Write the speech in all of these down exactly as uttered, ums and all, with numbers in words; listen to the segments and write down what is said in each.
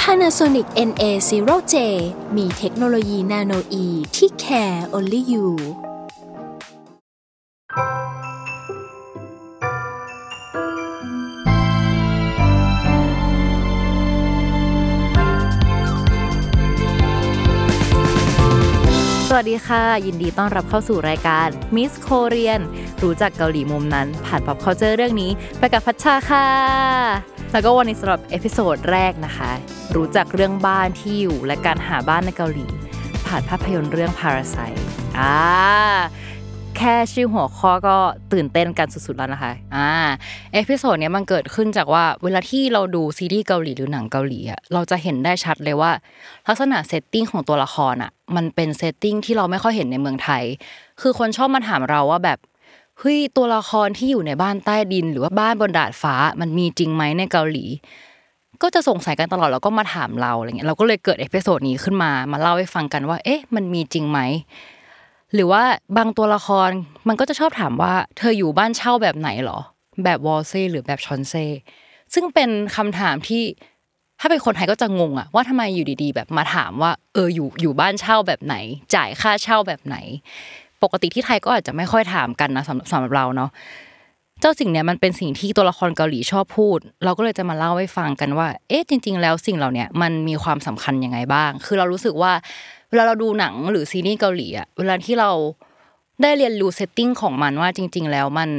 Panasonic เอ็น เอ ศูนย์ เจ มีเทคโนโลยีนาโนอีที่ Care Only Youสวัสดีค่ะยินดีต้อนรับเข้าสู่รายการ Miss Ko เรียนรู้จักเกาหลีมุมนั้นผ่าน Pop Culture เรื่องนี้ไปกับพัชชาค่ะแล้วก็วันนี้สำหรับเอพิโซดแรกนะคะรู้จักเรื่องบ้านที่อยู่และการหาบ้านในเกาหลีผ่านภาพยนตร์เรื่อง Parasite อ่าแค่ชื่อหัวข้อก็ตื่นเต้นกันสุดๆแล้วนะคะอ่าเอพิโซดเนี้ยมันเกิดขึ้นจากว่าเวลาที่เราดูซีรีส์เกาหลีหรือหนังเกาหลีอ่ะเราจะเห็นได้ชัดเลยว่าลักษณะเซตติ้งของตัวละครอ่ะมันเป็นเซตติ้งที่เราไม่ค่อยเห็นในเมืองไทยคือคนชอบมาถามเราว่าแบบเฮ้ยตัวละครที่อยู่ในบ้านใต้ดินหรือว่าบ้านบนดาดฟ้ามันมีจริงไหมในเกาหลีก็จะสงสัยกันตลอดแล้วก็มาถามเราอะไรเงี้ยเราก็เลยเกิดเอพิโซดนี้ขึ้นมามาเล่าให้ฟังกันว่าเอ๊ะมันมีจริงไหมหรือว่าบางตัวละครมันก็จะชอบถามว่าเธออยู่บ้านเช่าแบบไหนหรอแบบวอลเซ่หรือแบบชอนเซ่ซึ่งเป็นคำถามที่ถ้าเป็นคนไทยก็จะงงอะว่าทำไมอยู่ดีๆแบบมาถามว่าเอออยู่อยู่บ้านเช่าแบบไหนจ่ายค่าเช่าแบบไหนปกติที่ไทยก็อาจจะไม่ค่อยถามกันนะสำหรับสำหรับเราเนาะเจ้าสิ่งเนี้ยมันเป็นสิ่งที่ตัวละครเกาหลีชอบพูดเราก็เลยจะมาเล่าให้ฟังกันว่าเอ๊ะจริงๆแล้วสิ่งเหล่านี้มันมีความสำคัญยังไงบ้างคือเรารู้สึกว่าเวลาเราดูหนังหรือซีรีส์เกาหลีอ่ะเวลาที่เราได้เรียนรู้เซตติ้งของมันว่าจริงๆแล้วมัน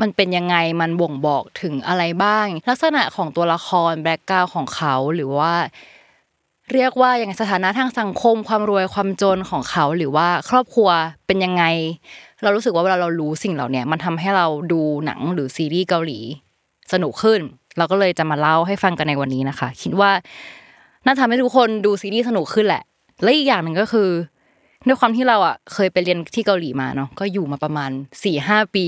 มันเป็นยังไงมันบ่งบอกถึงอะไรบ้างลักษณะของตัวละครแบ็คกราวด์ของเขาหรือว่าเรียกว่าอย่างสถานะทางสังคมความรวยความจนของเขาหรือว่าครอบครัวเป็นยังไงเรารู้สึกว่าเวลาเรารู้สิ่งเหล่านี้มันทำให้เราดูหนังหรือซีรีส์เกาหลีสนุกขึ้นเราก็เลยจะมาเล่าให้ฟังกันในวันนี้นะคะคิดว่าน่าทำให้ทุกคนดูซีรีส์สนุกขึ้นแหละและอีกอย่างหนึ่งก็คือด้วยความที่เราอ่ะเคยไปเรียนที่เกาหลีมาเนาะก็อยู่มาประมาณ สี่ถึงห้า ปี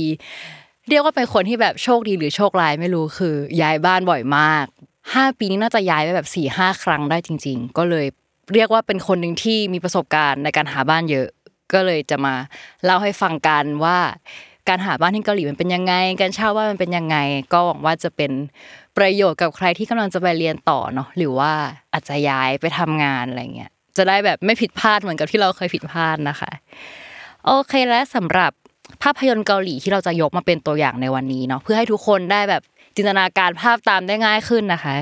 เรียกว่าเป็นคนที่แบบโชคดีหรือโชคร้ายไม่รู้คือย้ายบ้านบ่อยมากห้าปีนี้น่าจะย้ายไปแบบ สี่ถึงห้า ครั้งได้จริงๆก็เลยเรียกว่าเป็นคนนึงที่มีประสบการณ์ในการหาบ้านเยอะก็เลยจะมาเล่าให้ฟังกันว่าการหาบ้านที่เกาหลีมันเป็นยังไงการเช่าบ้านมันเป็นยังไงก็หวังว่าจะเป็นประโยชน์กับใครที่กำลังจะไปเรียนต่อเนาะหรือว่าอาจจะย้ายไปทำงานอะไรเงี้ยจะได้แบบไม่ผิดพลาดเหมือนกับที่เราเคยผิดพลาดนะคะโอเคและสำหรับภาพยนตร์เกาหลีที่เราจะยกมาเป็นตัวอย่างในวันนี้เนาะเพื่อให้ทุกคนได้แบบจินตนาการภาพตามได้ง่ายขึ้นนะคะ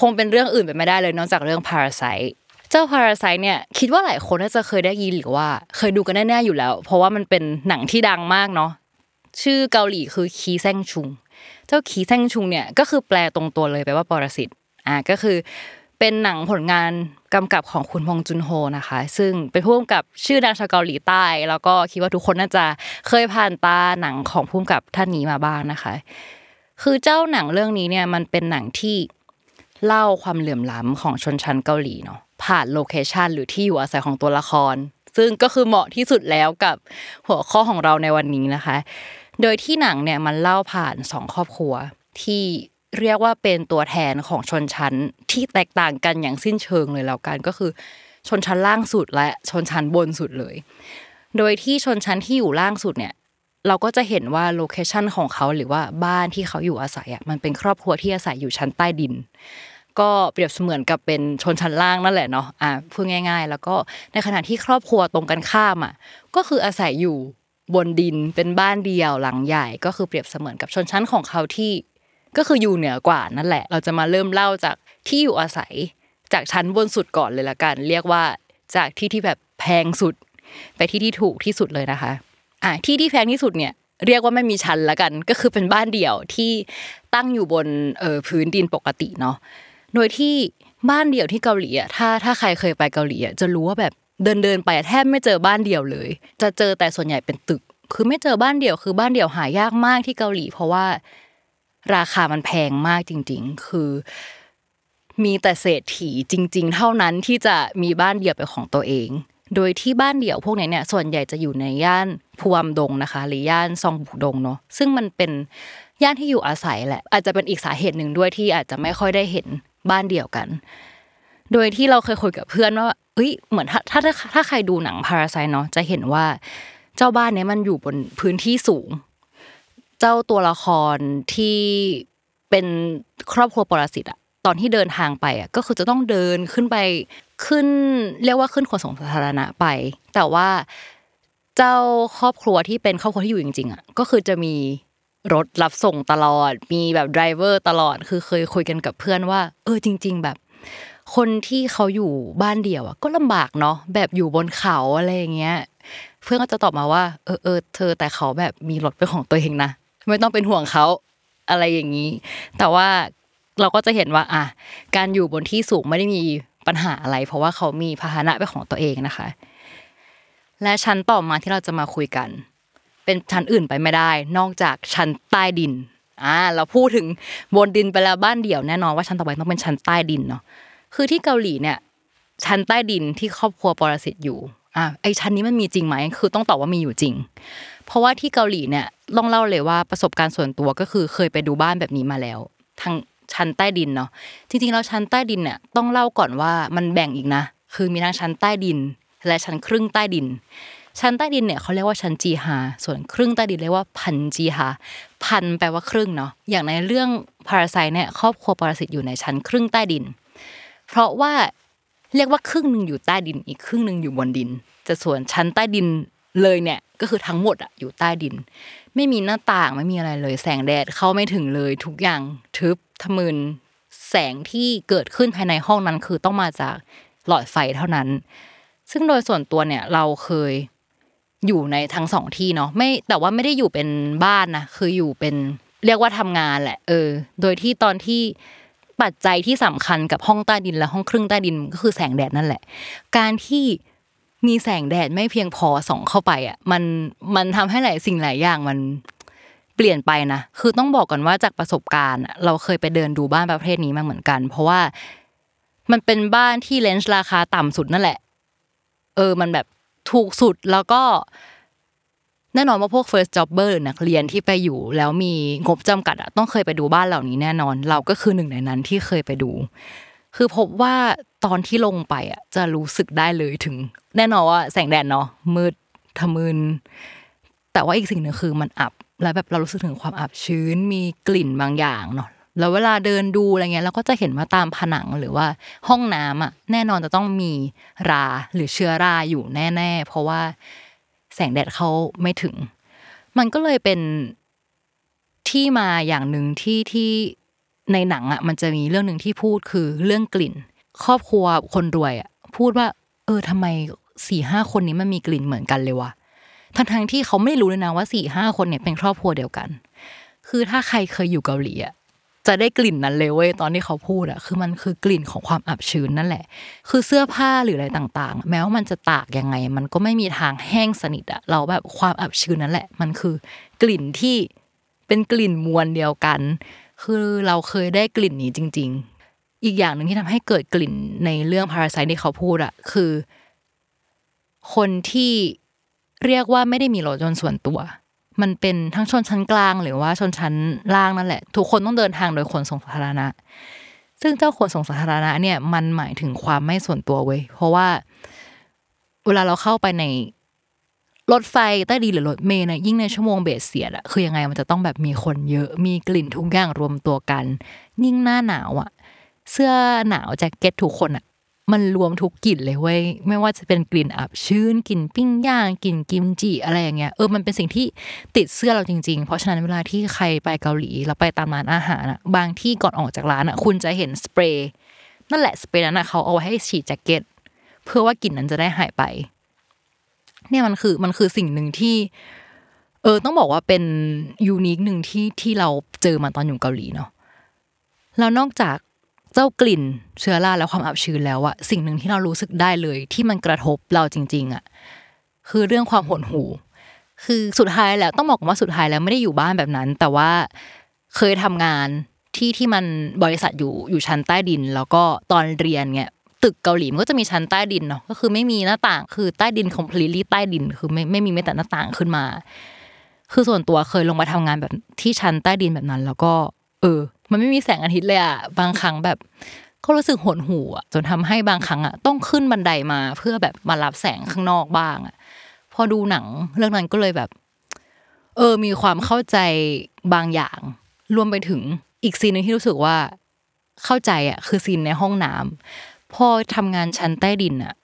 คงเป็นเรื่องอื่นไปไม่ได้เลยนอกจากเรื่อง Parasite เจ้า Parasite เนี่ยคิดว่าหลายคนน่าจะเคยได้ยินหรือว่าเคยดูกันแน่ๆอยู่แล้วเพราะว่ามันเป็นหนังที่ดังมากเนาะชื่อเกาหลีคือคีแซ่งชุงเจ้าคีแซ่งชุงเนี่ยก็คือแปลตรงตัวเลยแปลว่าปรสิตอ่ะก็คือเป็นหนังผลงานกำกับของคุณฮงจุนโฮนะคะซึ่งเป็นผู้กำกับชื่อดังชาวเกาหลีใต้แล้วก็คิดว่าทุกคนน่าจะเคยผ่านตาหนังของผู้กำกับท่านนี้มาบ้างนะคะคือเจ้าหนังเรื่องนี้เนี่ยมันเป็นหนังที่เล่าความเหลื่อมล้ำของชนชั้นเกาหลีเนาะผ่านโลเคชั่นหรือที่อยู่อาศัยของตัวละครซึ่งก็คือเหมาะที่สุดแล้วกับหัวข้อของเราในวันนี้นะคะโดยที่หนังเนี่ยมันเล่าผ่านสองครอบครัวที่เรียกว่าเป็นตัวแทนของชนชั้นที่แตกต่างกันอย่างสิ้นเชิงเลยแล้วกันก็คือชนชั้นล่างสุดและชนชั้นบนสุดเลยโดยที่ชนชั้นที่อยู่ล่างสุดเนี่ยเราก็จะเห็นว่าโลเคชั่นของเขาหรือว่าบ้านที่เขาอยู่อาศัยอ่ะมันเป็นครอบครัวที่อาศัยอยู่ชั้นใต้ดินก็เปรียบเสมือนกับเป็นชนชั้นล่างนั่นแหละเนาะอ่ะพูดง่ายๆแล้วก็ในขณะที่ครอบครัวตรงกันข้ามอ่ะก็คืออาศัยอยู่บนดินเป็นบ้านเดียวหลังใหญ่ก็คือเปรียบเสมือนกับชนชั้นของเขาที่ก็คืออยู่เหนือกว่านั่นแหละเราจะมาเริ่มเล่าจากที่อยู่อาศัยจากชั้นบนสุดก่อนเลยละกันเรียกว่าจากที่ที่แบบแพงสุดไปที่ที่ถูกที่สุดเลยนะคะอ่ะที่ที่แพงที่สุดเนี่ยเรียกว่าไม่มีชั้นละกันก็คือเป็นบ้านเดี่ยวที่ตั้งอยู่บนเอ่อพื้นดินปกติเนาะโดยที่บ้านเดี่ยวที่เกาหลีอ่ะถ้าถ้าใครเคยไปเกาหลีอ่ะจะรู้ว่าแบบเดินเดินไปแทบไม่เจอบ้านเดี่ยวเลยจะเจอแต่ส่วนใหญ่เป็นตึกคือไม่เจอบ้านเดี่ยวคือบ้านเดี่ยวหายากมากที่เกาหลีเพราะว่าราคามันแพงมากจริงๆคือ มีแต่เศรษฐีจริงๆเท่านั้นที่จะมีบ้านเดี่ยวเป็นของตัวเองโดยที่บ้านเดี่ยวพวกนี้เนี่ยส่วนใหญ่จะอยู่ในย่านพวมดงนะคะหรือย่านซองบุดงเนาะซึ่งมันเป็นย่านที่อยู่อาศัยแหละอาจจะเป็นอีกสาเหตุหนึ่งด้วยที่อาจจะไม่ค่อยได้เห็นบ้านเดี่ยวกันโดยที่เราเคยคุยกับเพื่อนว่าเอ้ยเหมือนถ้าถ้าใครดูหนัง Parasite เนาะจะเห็นว่าเจ้าบ้านเนี่ยมันอยู่บนพื้นที่สูงเจ้าตัวละครที่เป็นครอบครัวปรสิตอะตอนที่เดินทางไปอ่ะก็คือจะต้องเดินขึ้นไปขึ้นเรียกว่าขึ้นขนส่งสาธารณะไปแต่ว่าเจ้าครอบครัวที่เป็นครอบครัวที่อยู่จริงๆอ่ะก็คือจะมีรถรับส่งตลอดมีแบบไดรเวอร์ตลอดคือเคยคุยกันกับเพื่อนว่าเออจริงๆแบบคนที่เขาอยู่บ้านเดี่ยวอ่ะก็ลำบากเนาะแบบอยู่บนเขาอะไรอย่างเงี้ยเพื่อนก็จะตอบมาว่าเออๆเธอแต่เขาแบบมีรถเป็นของตัวเองนะไม่ต้องเป็นห่วงเขาอะไรอย่างงี้แต่ว่าเราก็จะเห็นว่าอ่ะการอยู่บนที่สูงไม่ได้มีปัญหาอะไรเพราะว่าเขามีพาหนะเป็นของตัวเองนะคะและชั้นต่อมาที่เราจะมาคุยกันเป็นชั้นอื่นไปไม่ได้นอกจากชั้นใต้ดินอ่าเราพูดถึงบนดินไปแล้วบ้านเดี่ยวแน่นอนว่าชั้นต่อไปต้องเป็นชั้นใต้ดินเนาะคือที่เกาหลีเนี่ยชั้นใต้ดินที่ครอบครัวปรสิตอยู่อ่ะไอ้ชั้นนี้มันมีจริงไหมคือต้องตอบว่ามีอยู่จริงเพราะว่าที่เกาหลีเนี่ยต้องเล่าเลยว่าประสบการณ์ส่วนตัวก็คือเคยไปดูบ้านแบบนี้มาแล้วทางชั้นใต้ดินเนาะจริงๆแล้วชั้นใต้ดินเนี่ยต้องเล่าก่อนว่ามันแบ่งอีกนะคือมีทั้งชั้นใต้ดินและชั้นครึ่งใต้ดินชั้นใต้ดินเนี่ยเขาเรียกว่าชั้นจีฮาส่วนครึ่งใต้ดินเรียกว่าพันจีฮาพันแปลว่าครึ่งเนาะอย่างในเรื่อง Parasite เนี่ยครอบครัวปรสิตอยู่ในชั้นครึ่งใต้ดินเพราะว่าเรียกว่าครึ่งนึงอยู่ใต้ดินอีกครึ่งนึงอยู่บนดินแต่ส่วนชั้นใต้ดินเลยเนี่ยก็คือทั้งหมดอะอยู่ใต้ดินไม่มีหน้าต่างไม่มีอะไรเลยแสงแดดเข้าไม่ถึงเลยทุกอย่างทึบทะมึนแสงที่เกิดขึ้นภายในห้องนั้นคือต้องมาจากหลอดไฟเท่านั้นซึ่งโดยส่วนตัวเนี่ยเราเคยอยู่ในทั้งสองที่เนาะไม่แต่ว่าไม่ได้อยู่เป็นบ้านนะคืออยู่เป็นเรียกว่าทำงานแหละเออโดยที่ตอนที่ปัจจัยที่สำคัญกับห้องใต้ดินและห้องครึ่งใต้ดินก็คือแสงแดดนั่นแหละการที่มีแสงแดดไม่เพียงพอส่องเข้าไปอ่ะมันมันทำให้หลายสิ่งหลายอย่างมันเปลี่ยนไปนะคือต้องบอกก่อนว่าจากประสบการณ์เราเคยไปเดินดูบ้านประเภทนี้มาเหมือนกันเพราะว่ามันเป็นบ้านที่เลนส์ราคาต่ำสุดนั่นแหละเออมันแบบถูกสุดแล้วก็แน่นอนว่าพวก first jobber นักเรียนที่ไปอยู่แล้วมีงบจำกัดอ่ะต้องเคยไปดูบ้านเหล่านี้แน่นอนเราก็คือหนึ่งในนั้นที่เคยไปดูคือพบว่าตอนที่ลงไปอ่ะจะรู้สึกได้เลยถึงแน่นอนว่าแสงแดดเนาะมืดทะมึนแต่ว่าอีกสิ่งหนึ่งคือมันอับแล้วแบบเรารู้สึกถึงความอับชื้นมีกลิ่นบางอย่างเนาะแล้วเวลาเดินดูอะไรเงี้ยเราก็จะเห็นว่าตามผนังหรือว่าห้องน้ำอ่ะแน่นอนจะต้องมีราหรือเชื้อราอยู่แน่ๆเพราะว่าแสงแดดเขาไม่ถึงมันก็เลยเป็นที่มาอย่างหนึ่งที่ที่ในหนังอ่ะมันจะมีเรื่องนึงที่พูดคือเรื่องกลิ่นครอบครัวคนรวยอ่ะพูดว่าเออทำไม สี่ห้า คนนี้มันมีกลิ่นเหมือนกันเลยวะทั้งๆที่เขาไม่รู้เลยนะว่า สี่ห้า คนเนี่ยเป็นครอบครัวเดียวกันคือถ้าใครเคยอยู่เกาหลีอ่ะจะได้กลิ่นนั้นเลยเว้ยตอนที่เขาพูดอ่ะคือมันคือกลิ่นของความอับชื้นนั่นแหละคือเสื้อผ้าหรืออะไรต่างๆแม้ว่ามันจะตากยังไงมันก็ไม่มีทางแห้งสนิทอ่ะเราแบบความอับชื้นนั่นแหละมันคือกลิ่นที่เป็นกลิ่นมวลเดียวกันคือเราเคยได้กลิ่นนี้จริงๆอีกอย่างหนึ่งที่ทำให้เกิดกลิ่นในเรื่อง Parasite ที่เขาพูดอ่ะคือคนที่เรียกว่าไม่ได้มีรถยนต์ส่วนตัวมันเป็นทั้งชนชั้นกลางหรือว่าชนชั้นล่างนั่นแหละทุกคนต้องเดินทางโดยขนส่งสาธารณะซึ่งเจ้าขนส่งสาธารณะเนี่ยมันหมายถึงความไม่ส่วนตัวเว้ยเพราะว่าเวลาเราเข้าไปในรถไฟใต้ดินหรือรถเมล์นะยิ่งในชั่วโมงเบสเสียดอ่ะคือยังไงมันจะต้องแบบมีคนเยอะมีกลิ่นทุกอย่างรวมตัวกันยิ่งหน้าหนาวอ่ะเสื้อหนาวแจ็คเก็ตทุกคนอ่ะมันรวมทุกกลิ่นเลยเว้ยไม่ว่าจะเป็นกลิ่นอับชื้นกลิ่นปิ้งย่างกลิ่นกิมจิอะไรอย่างเงี้ยเออมันเป็นสิ่งที่ติดเสื้อเราจริงๆเพราะฉะนั้นเวลาที่ใครไปเกาหลีเราไปตามร้านอาหารอ่ะบางที่ก่อนออกจากร้านอ่ะคุณจะเห็นสเปรย์นั่นแหละสเปรย์นั้นอ่ะเขาเอาไว้ให้ฉีดแจ็คเก็ตเพื่อว่ากลิ่นนั้นจะได้หายไปเนี่ยมันคือมันคือสิ่งหนึ่งที่เออต้องบอกว่าเป็นยูนิคหนึ่งที่ที่เราเจอมาตอนอยู่เกาหลีเนาะแล้วนอกจากเจ้ากลิ่นเชื้อราและความอับชื้นแล้วอะสิ่งหนึ่งที่เรารู้สึกได้เลยที่มันกระทบเราจริงๆอะคือเรื่องความหดหู่คือสุดท้ายแล้วต้องบอกว่าสุดท้ายแล้วไม่ได้อยู่บ้านแบบนั้นแต่ว่าเคยทำงาน ที่ที่มันบริษัทอยู่อยู่ชั้นใต้ดินแล้วก็ตอนเรียนเนี่ยตึกเกาหลีมันก็จะมีชั้นใต้ดินเนาะก็คือไม่มีหน้าต่างคือใต้ดิน completely ใต้ดินคือไม่ไม่มีแม้แต่หน้าต่างขึ้นมาคือส่วนตัวเคยลงมาทำงานแบบที่ชั้นใต้ดินแบบนั้นแล้วก็เออมันไม่มีแสงอาทิตย์เลยอ่ะบางครั้งแบบก็รู้สึกหดหู่อ่ะจนทำให้บางครั้งอ่ะต้องขึ้นบันไดมาเพื่อแบบมารับแสงข้างนอกบ้างอ่ะพอดูหนังเรื่องนั้นก็เลยแบบเออมีความเข้าใจบางอย่างรวมไปถึงอีกซีนนึงที่รู้สึกว่าเข้าใจอ่ะคือซีนในห้องน้ำพอทำงานชั้นใต้ดินอ่ะ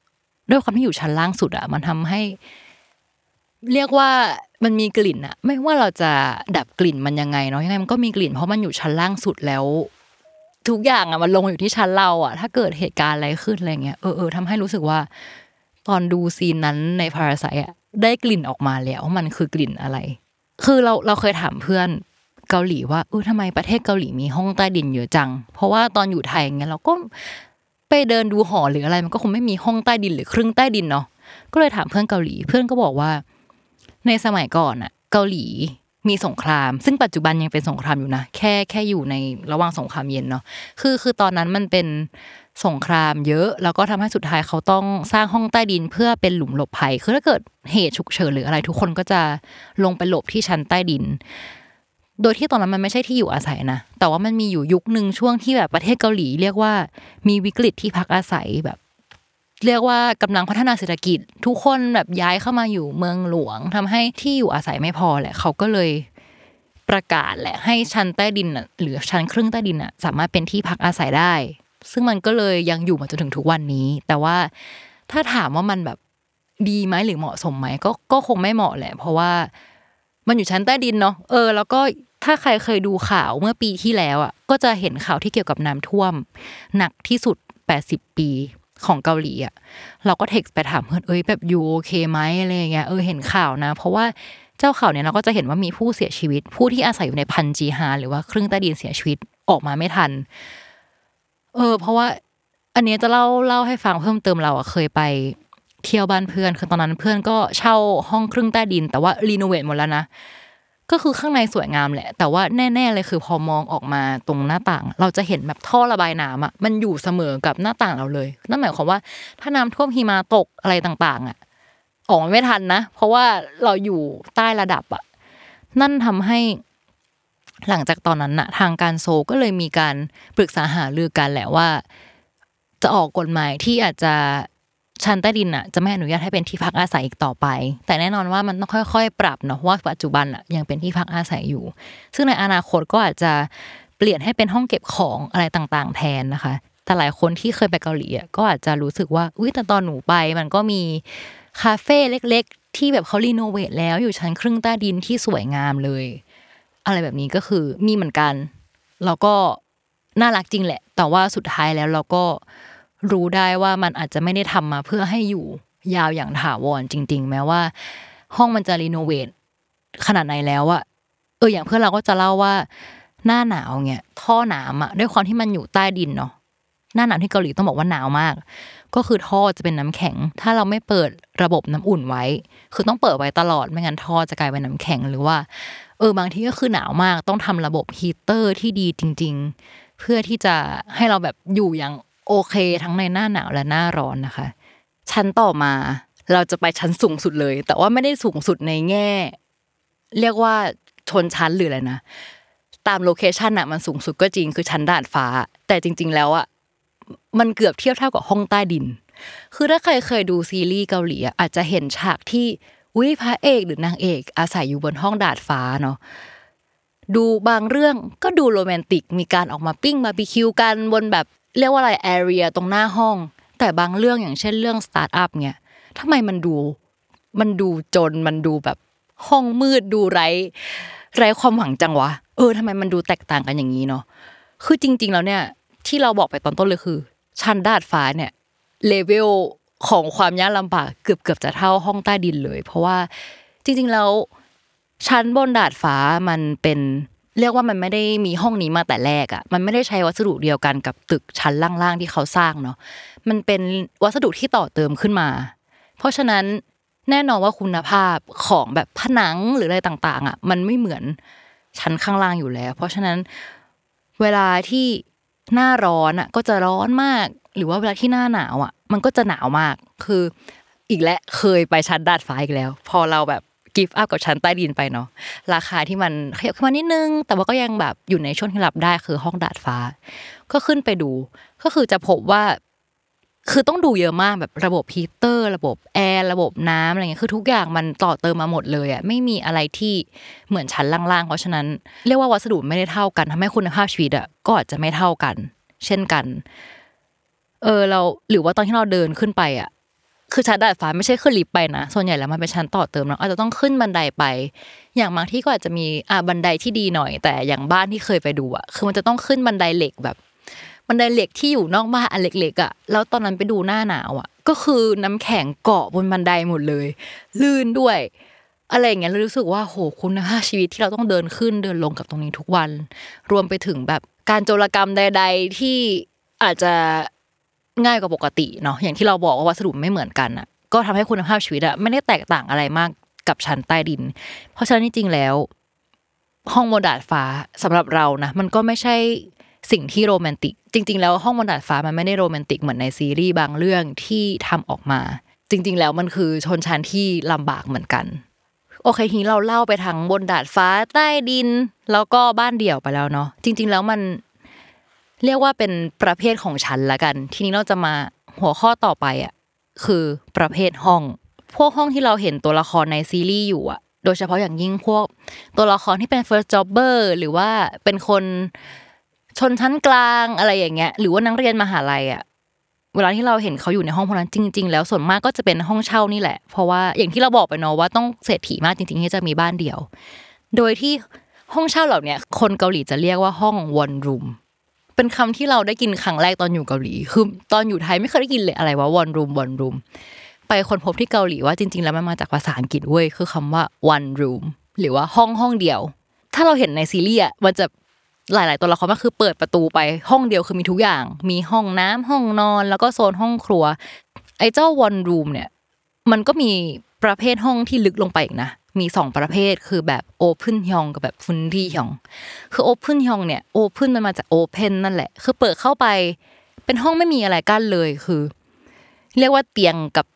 ด้วยความที่อยู่ชั้นล่างสุดอ่ะมันทำให้เรียกว่ามันมีกลิ่นอ่ะไม่ว่าเราจะดับกลิ่นมันยังไงเนาะยังไงมันก็มีกลิ่นเพราะมันอยู่ชั้นล่างสุดแล้วทุกอย่างอ่ะมันลงอยู่ที่ชั้นเราอ่ะถ้าเกิดเหตุการณ์อะไรขึ้นอะไรเงี้ยเออเออทำให้รู้สึกว่าตอนดูซีนนั้นใน Parasite อ่ะได้กลิ่นออกมาแล้วมันคือกลิ่นอะไรคือเราเราเคยถามเพื่อนเกาหลีว่าเออทำไมประเทศเกาหลีมีห้องใต้ดินเยอะจังเพราะว่าตอนอยู่ไทยเงี้ยเราก็ไปเดินดูหอหรืออะไรมันก็คงไม่มีห้องใต้ดินหรือครึ่งใต้ดินเนาะก็เลยถามเพื่อนเกาหลีเพื่อนก็บอกว่าในสมัยก่อนน่ะเกาหลีมีสงครามซึ่งปัจจุบันยังเป็นสงครามอยู่นะแค่แค่อยู่ในระหว่างสงครามเย็นเนาะคือคือตอนนั้นมันเป็นสงครามเยอะแล้วก็ทำให้สุดท้ายเขาต้องสร้างห้องใต้ดินเพื่อเป็นหลุมหลบภัยคือถ้าเกิดเหตุฉุกเฉินหรืออะไรทุกคนก็จะลงไปหลบที่ชั้นใต้ดินโดยที่ตอนนั้นมันไม่ใช่ที่อยู่อาศัยนะแต่ว่ามันมีอยู่ยุคนึงช่วงที่แบบประเทศเกาหลีเรียกว่ามีวิกฤตที่พักอาศัยแบบเรียกว่ากำลังพัฒนาเศรษฐกิจทุกคนแบบย้ายเข้ามาอยู่เมืองหลวงทำให้ที่อยู่อาศัยไม่พอแหละเขาก็เลยประกาศแหละให้ชั้นใต้ดินหรือชั้นครึ่งใต้ดินอ่ะสามารถเป็นที่พักอาศัยได้ซึ่งมันก็เลยยังอยู่มาจนถึงทุกวันนี้แต่ว่าถ้าถามว่ามันแบบดีไหมหรือเหมาะสมไหมก็ก็คงไม่เหมาะแหละเพราะว่ามันอยู่ชั้นใต้ดินเนาะเออแล้วก็ถ้าใครเคยดูข่าวเมื่อปีที่แล้วอ่ะก็จะเห็นข่าวที่เกี่ยวกับน้ำท่วมหนักที่สุดแปดสิบปีของเกาหลีอ่ะเราก็เท็กซ์ไปถามเพื่อนเอ้ยแบบอยู่โอเคไหมอะไรอย่างเงี้ยเออเห็นข่าวนะเพราะว่าเจ้าข่าวเนี่ยเราก็จะเห็นว่ามีผู้เสียชีวิตผู้ที่อาศัยอยู่ในพันจีฮาหรือว่าครึ่งใต้ดินเสียชีวิตออกมาไม่ทันเออเพราะว่าอันนี้จะเล่าเล่าให้ฟังเพิ่มเติมเราอ่ะเคยไปเที่ยวบ้านเพื่อนคือตอนนั้นเพื่อนก็เช่าห้องครึ่งใต้ดินแต่ว่ารีโนเวทหมดแล้วนะก็คือข้างในสวยงามแหละแต่ว่าแน่ๆเลยคือพอมองออกมาตรงหน้าต่างเราจะเห็นแบบท่อระบายน้ำอ่ะมันอยู่เสมอกับหน้าต่างเราเลยนั่นหมายความว่าถ้าน้ำท่วมหิมะตกอะไรต่างๆอ่ะออกมาไม่ทันนะเพราะว่าเราอยู่ใต้ระดับอ่ะนั่นทำให้หลังจากตอนนั้นน่ะทางการโซลก็เลยมีการปรึกษาหารือกันแหละว่าจะออกกฎหมายที่อาจจะชั้นใต้ดินน่ะจะไม่อนุญาตให้เป็นที่พักอาศัยอีกต่อไปแต่แน่นอนว่ามันต้องค่อยๆปรับเนาะว่าปัจจุบันน่ะยังเป็นที่พักอาศัยอยู่ซึ่งในอนาคตก็อาจจะเปลี่ยนให้เป็นห้องเก็บของอะไรต่างๆแทนนะคะแต่หลายคนที่เคยไปเกาหลีอ่ะก็อาจจะรู้สึกว่าอุ๊ยแต่ตอนหนูไปมันก็มีคาเฟ่เล็กๆที่แบบเค้ารีโนเวทแล้วอยู่ชั้นครึ่งใต้ดินที่สวยงามเลยอะไรแบบนี้ก็คือมีเหมือนกันแล้วก็น่ารักจริงแหละแต่ว่าสุดท้ายแล้วเราก็รู้ได้ว่ามันอาจจะไม่ได้ทำมาเพื่อให้อยู่ยาวอย่างถาวรจริงๆแม้ว่าห้องมันจะรีโนเวทขนาดไหนแล้วอะเอออย่างเพื่อนเราก็จะเล่าว่าหน้าหนาวเงี้ยท่อน้ำอะด้วยความที่มันอยู่ใต้ดินเนาะหน้าหนาวที่เกาหลีต้องบอกว่าหนาวมากก็คือท่อจะเป็นน้ำแข็งถ้าเราไม่เปิดระบบน้ำอุ่นไว้คือต้องเปิดไว้ตลอดไม่งั้นท่อจะกลายเป็นน้ำแข็งหรือว่าเออบางทีก็คือหนาวมากต้องทำระบบฮีเตอร์ที่ดีจริงๆเพื่อที่จะให้เราแบบอยู่อย่างโอเคทั้งในหน้าหนาวและหน้าร้อนนะคะชั้นต่อมาเราจะไปชั้นสูงสุดเลยแต่ว่าไม่ได้สูงสุดในแง่เรียกว่าชนชั้นหรืออะไรนะตามโลเคชั่นน่ะมันสูงสุดก็จริงคือชั้นดาดฟ้าแต่จริงๆแล้วอ่ะมันเกือบเทียบเท่ากับห้องใต้ดินคือถ้าใครเคยดูซีรีส์เกาหลีอาจจะเห็นฉากที่อุ๊ยพระเอกหรือนางเอกอาศัยอยู่บนห้องดาดฟ้าเนาะดูบางเรื่องก็ดูโรแมนติกมีการออกมาปิ้งบาร์บีคิวกันบนแบบเรียกว่าอะไรแอเรียตรงหน้าห้องแต่บางเรื่องอย่างเช่นเรื่องสตาร์ทอัพเนี่ยทำไมมันดูมันดูจนมันดูแบบห้องมืดดูไร้ไร้ความหวังจังวะเออทำไมมันดูแตกต่างกันอย่างนี้เนาะคือจริงๆแล้วเนี่ยที่เราบอกไปตอนต้นเลยคือชั้นดาดฟ้าเนี่ยเลเวลของความยากลำบากเกือบๆจะเท่าห้องใต้ดินเลยเพราะว่าจริงๆแล้วชั้นบนดาดฟ้ามันเป็นเรียกว่ามันไม่ได้มีห้องนี้มาแต่แรกอ่ะมันไม่ได้ใช้วัสดุเดียวกันกับตึกชั้นล่างๆที่เขาสร้างเนาะมันเป็นวัสดุที่ต่อเติมขึ้นมาเพราะฉะนั้นแน่นอนว่าคุณภาพของแบบผนังหรืออะไรต่างๆอ่ะมันไม่เหมือนชั้นข้างล่างอยู่แล้วเพราะฉะนั้น เวลาที่หน้าร้อนอ่ะก็จะร้อนมากหรือว่าเวลาที่หน้าหนาวอ่ะมันก็จะหนาวมากคืออีกและเคยไปชั้นดาดฟ้าอีกแล้วพอเราแบบกิฟต์อัพกับชั้นใต้ดินไปเนาะราคาที่มันขยับขึ้นมานิดนึงแต่ว่าก็ยังแบบอยู่ในช่วงที่รับได้คือห้องดาดฟ้าก็ขึ้นไปดูก็คือจะพบว่าคือต้องดูเยอะมากแบบระบบฮีเตอร์ระบบแอร์ระบบน้ำอะไรเงี้ยคือทุกอย่างมันต่อเติมมาหมดเลยอ่ะไม่มีอะไรที่เหมือนชั้นล่างๆเพราะฉะนั้นเรียกว่าวัสดุไม่ได้เท่ากันทำให้คุณภาพชีวิตอ่ะก็อาจจะไม่เท่ากันเช่นกันเออเราหรือว่าตอนที่เราเดินขึ้นไปอ่ะคือชั้นดาดฟ้าไม่ใช่ขึ้นลิฟต์ไปนะส่วนใหญ่แล้วมันเป็นชั้นต่อเติมเนาะอาจจะต้องขึ้นบันไดไปอย่างบางที่ก็อาจจะมีอ่ะบันไดที่ดีหน่อยแต่อย่างบ้านที่เคยไปดูอ่ะคือมันจะต้องขึ้นบันไดเหล็กแบบบันไดเหล็กที่อยู่นอกบ้านอันเล็กๆอ่ะแล้วตอนนั้นไปดูหน้าหนาวอ่ะก็คือน้ำแข็งเกาะบนบันไดหมดเลยลื่นด้วยอะไรอย่างเงี้ยรู้สึกว่าโหคุณภาพชีวิตที่เราต้องเดินขึ้นเดินลงกับตรงนี้ทุกวันรวมไปถึงแบบการโจรกรรมใดๆที่อาจจะง่ายกว่าปกติเนาะอย่างที่เราบอกว่าวัสดุไม่เหมือนกันอ่ะก็ทำให้คุณภาพชีวิตอ่ะไม่ได้แตกต่างอะไรมากกับชั้นใต้ดินเพราะฉะนั้นจริงๆแล้วห้องบนดาดฟ้าสำหรับเรานะมันก็ไม่ใช่สิ่งที่โรแมนติกจริงๆแล้วห้องบนดาดฟ้ามันไม่ได้โรแมนติกเหมือนในซีรีส์บางเรื่องที่ทำออกมาจริงๆแล้วมันคือชนชั้นที่ลำบากเหมือนกันโอเคทีนี้เราเล่าไปทั้งบนดาดฟ้าใต้ดินแล้วก็บ้านเดี่ยวไปแล้วเนาะจริงๆแล้วมันเรียกว่าเป็นประเภทของชั้นละกันทีนี้เราจะมาหัวข้อต่อไปอ่ะคือประเภทห้องพวกห้องที่เราเห็นตัวละครในซีรีส์อยู่อ่ะโดยเฉพาะอย่างยิ่งพวกตัวละครที่เป็น first jobber หรือว่าเป็นคนชนชั้นกลางอะไรอย่างเงี้ยหรือว่านักเรียนมหาลัยอ่ะเวลาที่เราเห็นเขาอยู่ในห้องพวกนั้นจริงๆแล้วส่วนมากก็จะเป็นห้องเช่านี่แหละเพราะว่าอย่างที่เราบอกไปเนาะว่าต้องเศรษฐีมากจริงๆที่จะมีบ้านเดี่ยวโดยที่ห้องเช่าเหล่าเนี้ยคนเกาหลีจะเรียกว่าห้อง one roomเป็นคำที่เราได้กินครั้งแรกตอนอยู่เกาหลีคือตอนอยู่ไทยไม่เคยได้กินเลยอะไรว่าวอนรูมวอนรูมไปคนพบที่เกาหลีว่าจริงๆแล้วมันมาจากภาษาอังกฤษเว้ยคือคำว่า one room หรือว่าห้องห้องเดียวถ้าเราเห็นในซีรีส์มันจะหลายๆตัวละครมันคือเปิดประตูไปห้องเดียวคือมีทุกอย่างมีห้องน้ำห้องนอนแล้วก็โซนห้องครัวไอ้เจ้า one room เนี่ยมันก็มีประเภทห้องที่ลึกลงไปอีกนะมีสองประเภทคือแบบ Open Hyung กับแบบ Fundy Hyung คือ Open Hyung เนี่ย Open มันมาจาก Open นั่นแหละคือเปิดเข้าไปเป็นห้องไม่มีอะไรกั้นเลยคือเรียกว่าเตียงกับ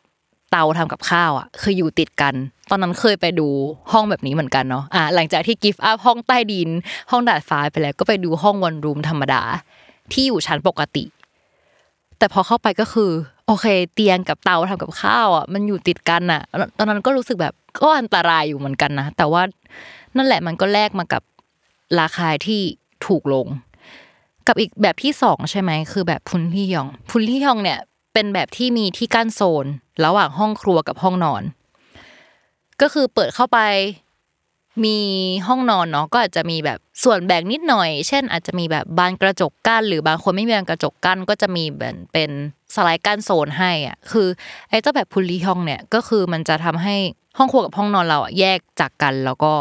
เตาทำกับข้าวอ่ะคืออยู่ติดกันตอนนั้นเคยไปดูห้องแบบนี้เหมือนกันเนาะอ่ะหลังจากที่ Give Up ห้องใต้ดินห้องดาดฟ้าไปแล้วก็ไปดูห้อง One Room ธรรมดาที่อยู่ชั้นปกติแต่พอเข้าไปก็คือโอเคเตียงกับเตาทำกับข้าวอ่ะมันอยู่ติดกันอ่ะตอนนั้นก็รู้สึกแบบก็อันตรายอยู่เหมือนกันนะแต่ว่านั่นแหละมันก็แลกมากับราคาที่ถูกลงกับอีกแบบที่สองใช่ไหมคือแบบพุนที่ยองพุนที่ยองเนี่ยเป็นแบบที่มีที่กั้นโซนระหว่างห้องครัวกับห้องนอนก็คือเปิดเข้าไปมีห้องนอนเนาะก็อาจจะมีแบบส่วนแบ่งนิดหน่อยเช่นอาจจะมีแบบบานกระจกกั้นหรือบางคนไม่มีบานกระจกกั้นก็จะมีแบบเป็นสไลด์กั้นโซนให้อ่ะคือไอ้เจ้าแบบพุนที่ยองเนี่ยก็คือมันจะทำให้ห้องครัวกับห้องนอนเราแยกจากกันแล้วก็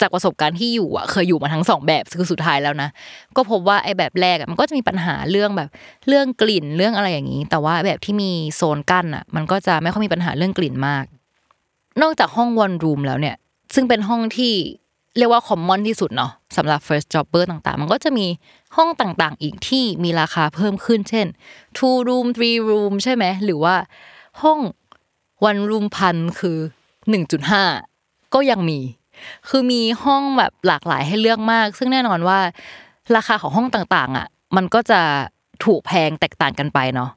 จากประสบการณ์ที่อยู่อ่ะเคยอยู่มาทั้งสองแบบคือสุดท้ายแล้วนะก็พบว่าไอ้แบบแรกมันก็จะมีปัญหาเรื่องแบบเรื่องกลิ่นเรื่องอะไรอย่างนี้แต่ว่าแบบที่มีโซนกั้นอ่ะมันก็จะไม่ค่อยมีปัญหาเรื่องกลิ่นมากนอกจากห้องวันรูมแล้วเนี่ยซึ่งเป็นห้องที่เรียกว่าคอมมอนที่สุดเนาะสำหรับ first jobber ต่างๆมันก็จะมีห้องต่างๆอีกที่มีราคาเพิ่มขึ้นเช่น two room three room ใช่ไหมหรือว่าห้อง one room พันคือ หนึ่งจุดห้า ก็ยังมีคือมีห้องแบบหลากหลายให้เลือกมากซึ่งแน่นอนว่าราคาของห้องต่างๆอ่ะมันก็จะถูกแพงแตกต่างกันไปเนาะ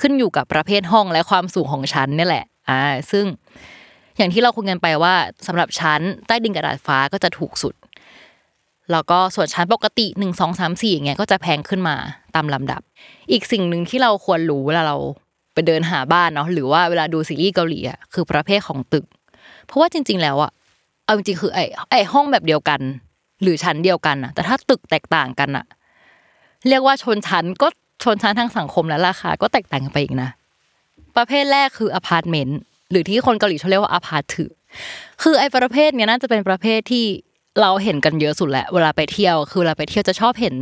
ขึ้นอยู่กับประเภทห้องและความสูงของชั้นนี่แหละอ่าซึ่งอย่างที่เราคุยกันไปว่าสำหรับชั้นใต้ดินกับดาดฟ้าก็จะถูกสุดแล้วก็ส่วนชั้นปกติหนึ่ง สอง สาม สี่อย่างเงี้ยก็จะแพงขึ้นมาตามลำดับอีกสิ่งนึงที่เราควรรู้เวลาเราไปเดินหาบ้านเนาะหรือว่าเวลาดูซีรีส์เกาหลีอ่ะคือประเภทของตึกเพราะว่าจริงๆแล้วอ่ะเอาจริงๆคือไอ้ไอ้ห้องแบบเดียวกันหรือชั้นเดียวกันน่ะแต่ถ้าตึกแตกต่างกันน่ะเรียกว่าชนชั้นก็ชนชั้นทางสังคมและราคาก็แตกต่างกันไปอีกนะประเภทแรกคืออพาร์ตเมนต์หรือที่คนเกาหลีเขาเรียกว่าอพาร์ตถือคือไอ้ประเภทเนี้ยน่าจะเป็นประเภทที่เราเห็นกันเยอะสุดแหละเวลาไปเที่ยวคือเวลาไปเที่ยวจะชอบเห็น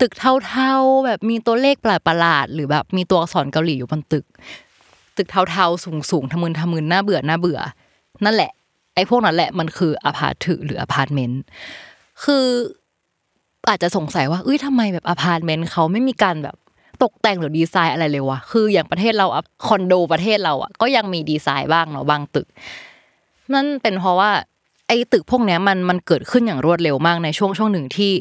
ตึกเทาๆแบบมีตัวเลขประหลาดๆหรือแบบมีตัวอักษรเกาหลีอยู่บนตึกตึกเทาๆสูงๆทะมึนทะมึนน่าเบื่อน่าเบื่อนั่นแหละไอ้พวกนั้นแหละมันคืออพาร์ตถือหรืออพาร์ตเมนต์คือ อาจจะสงสัยว่าเอ้ยทำไมแบบอพาร์ตเมนต์เขาไม่มีการแบบตกแต่งหรือดีไซน์อะไรเลยวะคืออย่างประเทศเราอ่ะคอนโดประเทศเราอ่ะก็ยังมีดีไซน์บ้างเนาะบางตึกนั่นเป็นเพราะว่าไอ้ตึกพวกเนี้ยมันมันเกิดขึ้นอย่างรวดเร็วมากในช่วงช่วงหนึ่งที่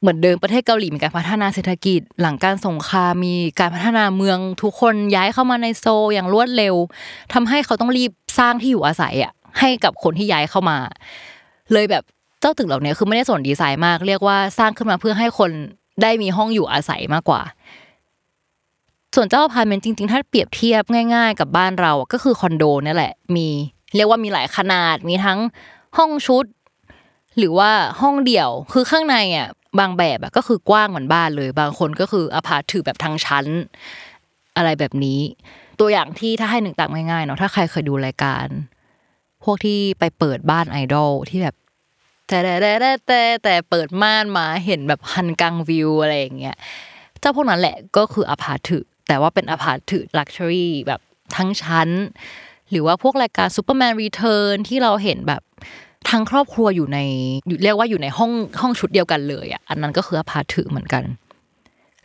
เหมือนเดิมประเทศเกาหลีมีการพัฒนาเศรษฐกิจหลังการสงครามมีการพัฒนาเมืองทุกคนย้ายเข้ามาในโซลอย่างรวดเร็วทำให้เขาต้องรีบสร้างที่อยู่อาศัยอ่ะให้กับคนที่ย้ายเข้ามาเลยแบบเจ้าตึกเหล่านี้คือไม่ได้สนดีไซน์มากเรียกว่าสร้างขึ้นมาเพื่อให้คนได้มีห้องอยู่อาศัยมากกว่าส่วนเจ้าอพาร์ตเมนต์จริงๆถ้าเปรียบเทียบง่ายๆกับบ้านเราก็คือคอนโดนี่แหละมีเรียกว่ามีหลายขนาดมีทั้งห้องชุดหรือว่าห้องเดี่ยวคือข้างในอ่ะบางแบบอ่ะก็คือกว้างเหมือนบ้านเลยบางคนก็คืออพาร์ตถือแบบทั้งชั้นอะไรแบบนี้ตัวอย่างที่ถ้าให้นึกตามง่ายๆเนาะถ้าใครเคยดูรายการพวกที่ไปเปิดบ้านไอดอลที่แบบแต่แต่แต่แต่แต่เปิดม่านมาเห็นแบบหันกลางวิวอะไรอย่างเงี้ยเจ้าพวกนั้นแหละก็คืออพาร์ตถือแต่ว่าเป็นอพาร์ตถือลักชัวรี่แบบทั้งชั้นหรือว่าพวกรายการซูเปอร์แมนรีเทิร์นที่เราเห็นแบบทั้งครอบครัวอยู่ในเรียกว่าอยู่ในห้องห้องชุดเดียวกันเลยอ่ะอันนั้นก็คืออพาร์ตถือเหมือนกัน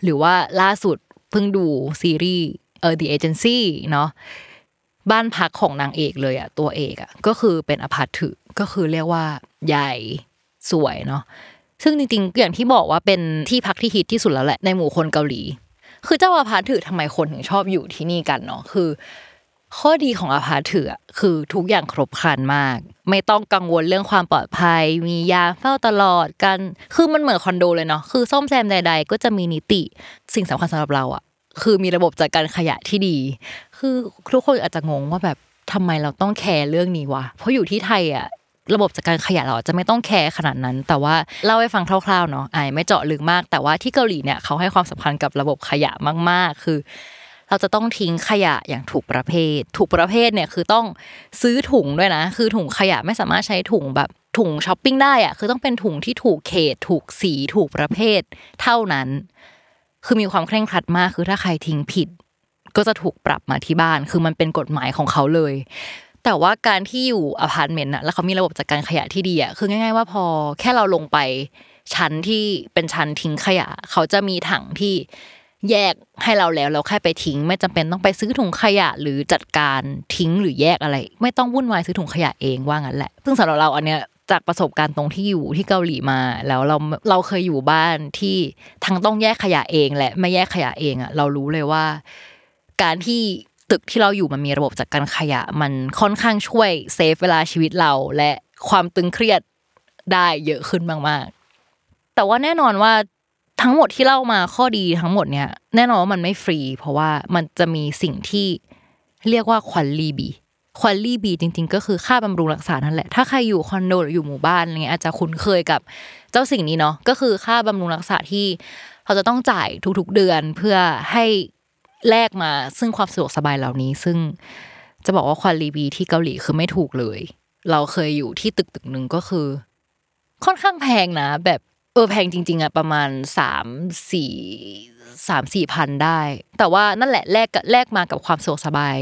หรือว่าล่าสุดเพิ่งดูซีรีส์เออ The Agency เนาะบ้านพักของนางเอกเลยอ่ะตัวเอกอ่ะก็คือเป็นอพาร์ตถือก็คือเรียกว่าใหญ่สวยเนาะซึ่งจริงๆอย่างที่บอกว่าเป็นที่พักที่ฮิตที่สุดแล้วแหละในหมู่คนเกาหลีคือเจ้าอพาร์ตถือทำไมคนถึงชอบอยู่ที่นี่กันเนาะคือข้อดีของอพาร์ตเมนต์คือทุกอย่างครบครันมากไม่ต้องกังวลเรื่องความปลอดภัยมียามเฝ้าตลอดกันคือมันเหมือนคอนโดเลยเนาะคือซ่อมแซมใดๆก็จะมีนิติสิ่งสำคัญสำหรับเราอ่ะคือมีระบบจัดการขยะที่ดีคือทุกคนอาจจะงงว่าแบบทำไมเราต้องแคร์เรื่องนี้วะเพราะอยู่ที่ไทยอ่ะระบบจัดการขยะเราจะไม่ต้องแคร์ขนาดนั้นแต่ว่าเล่าให้ฟังคร่าวๆเนาะไอ้ไม่เจาะลึกมากแต่ว่าที่เกาหลีเนี่ยเขาให้ความสำคัญกับระบบขยะมากๆคือเราจะต้องทิ้งขยะอย่างถูกประเภทถูกประเภทเนี่ยคือต้องซื้อถุงด้วยนะคือถุงขยะไม่สามารถใช้ถุงแบบถุงช้อปปิ้งได้อ่ะคือต้องเป็นถุงที่ถูกเขตถูกสีถูกประเภทเท่านั้นคือมีความเคร่งครัดมากคือถ้าใครทิ้งผิดก็จะถูกปรับมาที่บ้านคือมันเป็นกฎหมายของเขาเลยแต่ว่าการที่อยู่อพาร์ตเมนต์น่ะแล้วเขามีระบบจัดการขยะที่ดีอ่ะคือง่ายๆว่าพอแค่เราลงไปชั้นที่เป็นชั้นทิ้งขยะเขาจะมีถังที่แยกให้เราแล้วเราแค่ไปทิ้งไม่จำเป็นต้องไปซื้อถุงขยะหรือจัดการทิ้งหรือแยกอะไรไม่ต้องวุ่นวายซื้อถุงขยะเองว่างั้นแหละซึ่งสำหรับเราอันเนี้ยจากประสบการณ์ตรงที่อยู่ที่เกาหลีมาแล้วเราเราเคยอยู่บ้านที่ทั้งต้องแยกขยะเองและไม่แยกขยะเองอ่ะเรารู้เลยว่าการที่ตึกที่เราอยู่มันมีระบบจัดการขยะมันค่อนข้างช่วยเซฟเวลาชีวิตเราและความตึงเครียดได้เยอะขึ้นมากๆแต่ว่าแน่นอนว่าทั้งหมดที่เล่ามาข้อดีทั้งหมดเนี่ยแน่นอนว่ามันไม่ฟรีเพราะว่ามันจะมีสิ่งที่เรียกว่าควัลลี่บีควัลลี่บีจริงๆก็คือค่าบำรุงรักษานั่นแหละถ้าใครอยู่คอนโดหรืออยู่หมู่บ้านอะไรเงี้ยอาจจะคุ้นเคยกับเจ้าสิ่งนี้เนาะก็คือค่าบำรุงรักษาที่เราจะต้องจ่ายทุกๆเดือนเพื่อให้แลกมาซึ่งความสะดวกสบายเหล่านี้ซึ่งจะบอกว่าควัลลี่บีที่เกาหลีคือไม่ถูกเลยเราเคยอยู่ที่ตึกตึกนึงก็คือค่อนข้างแพงนะแบบเออแพงจริงๆอ่ะประมาณสามสี่พันได้แต่ว่านั่นแหละแลกแลกมากับความสะดวกสบาย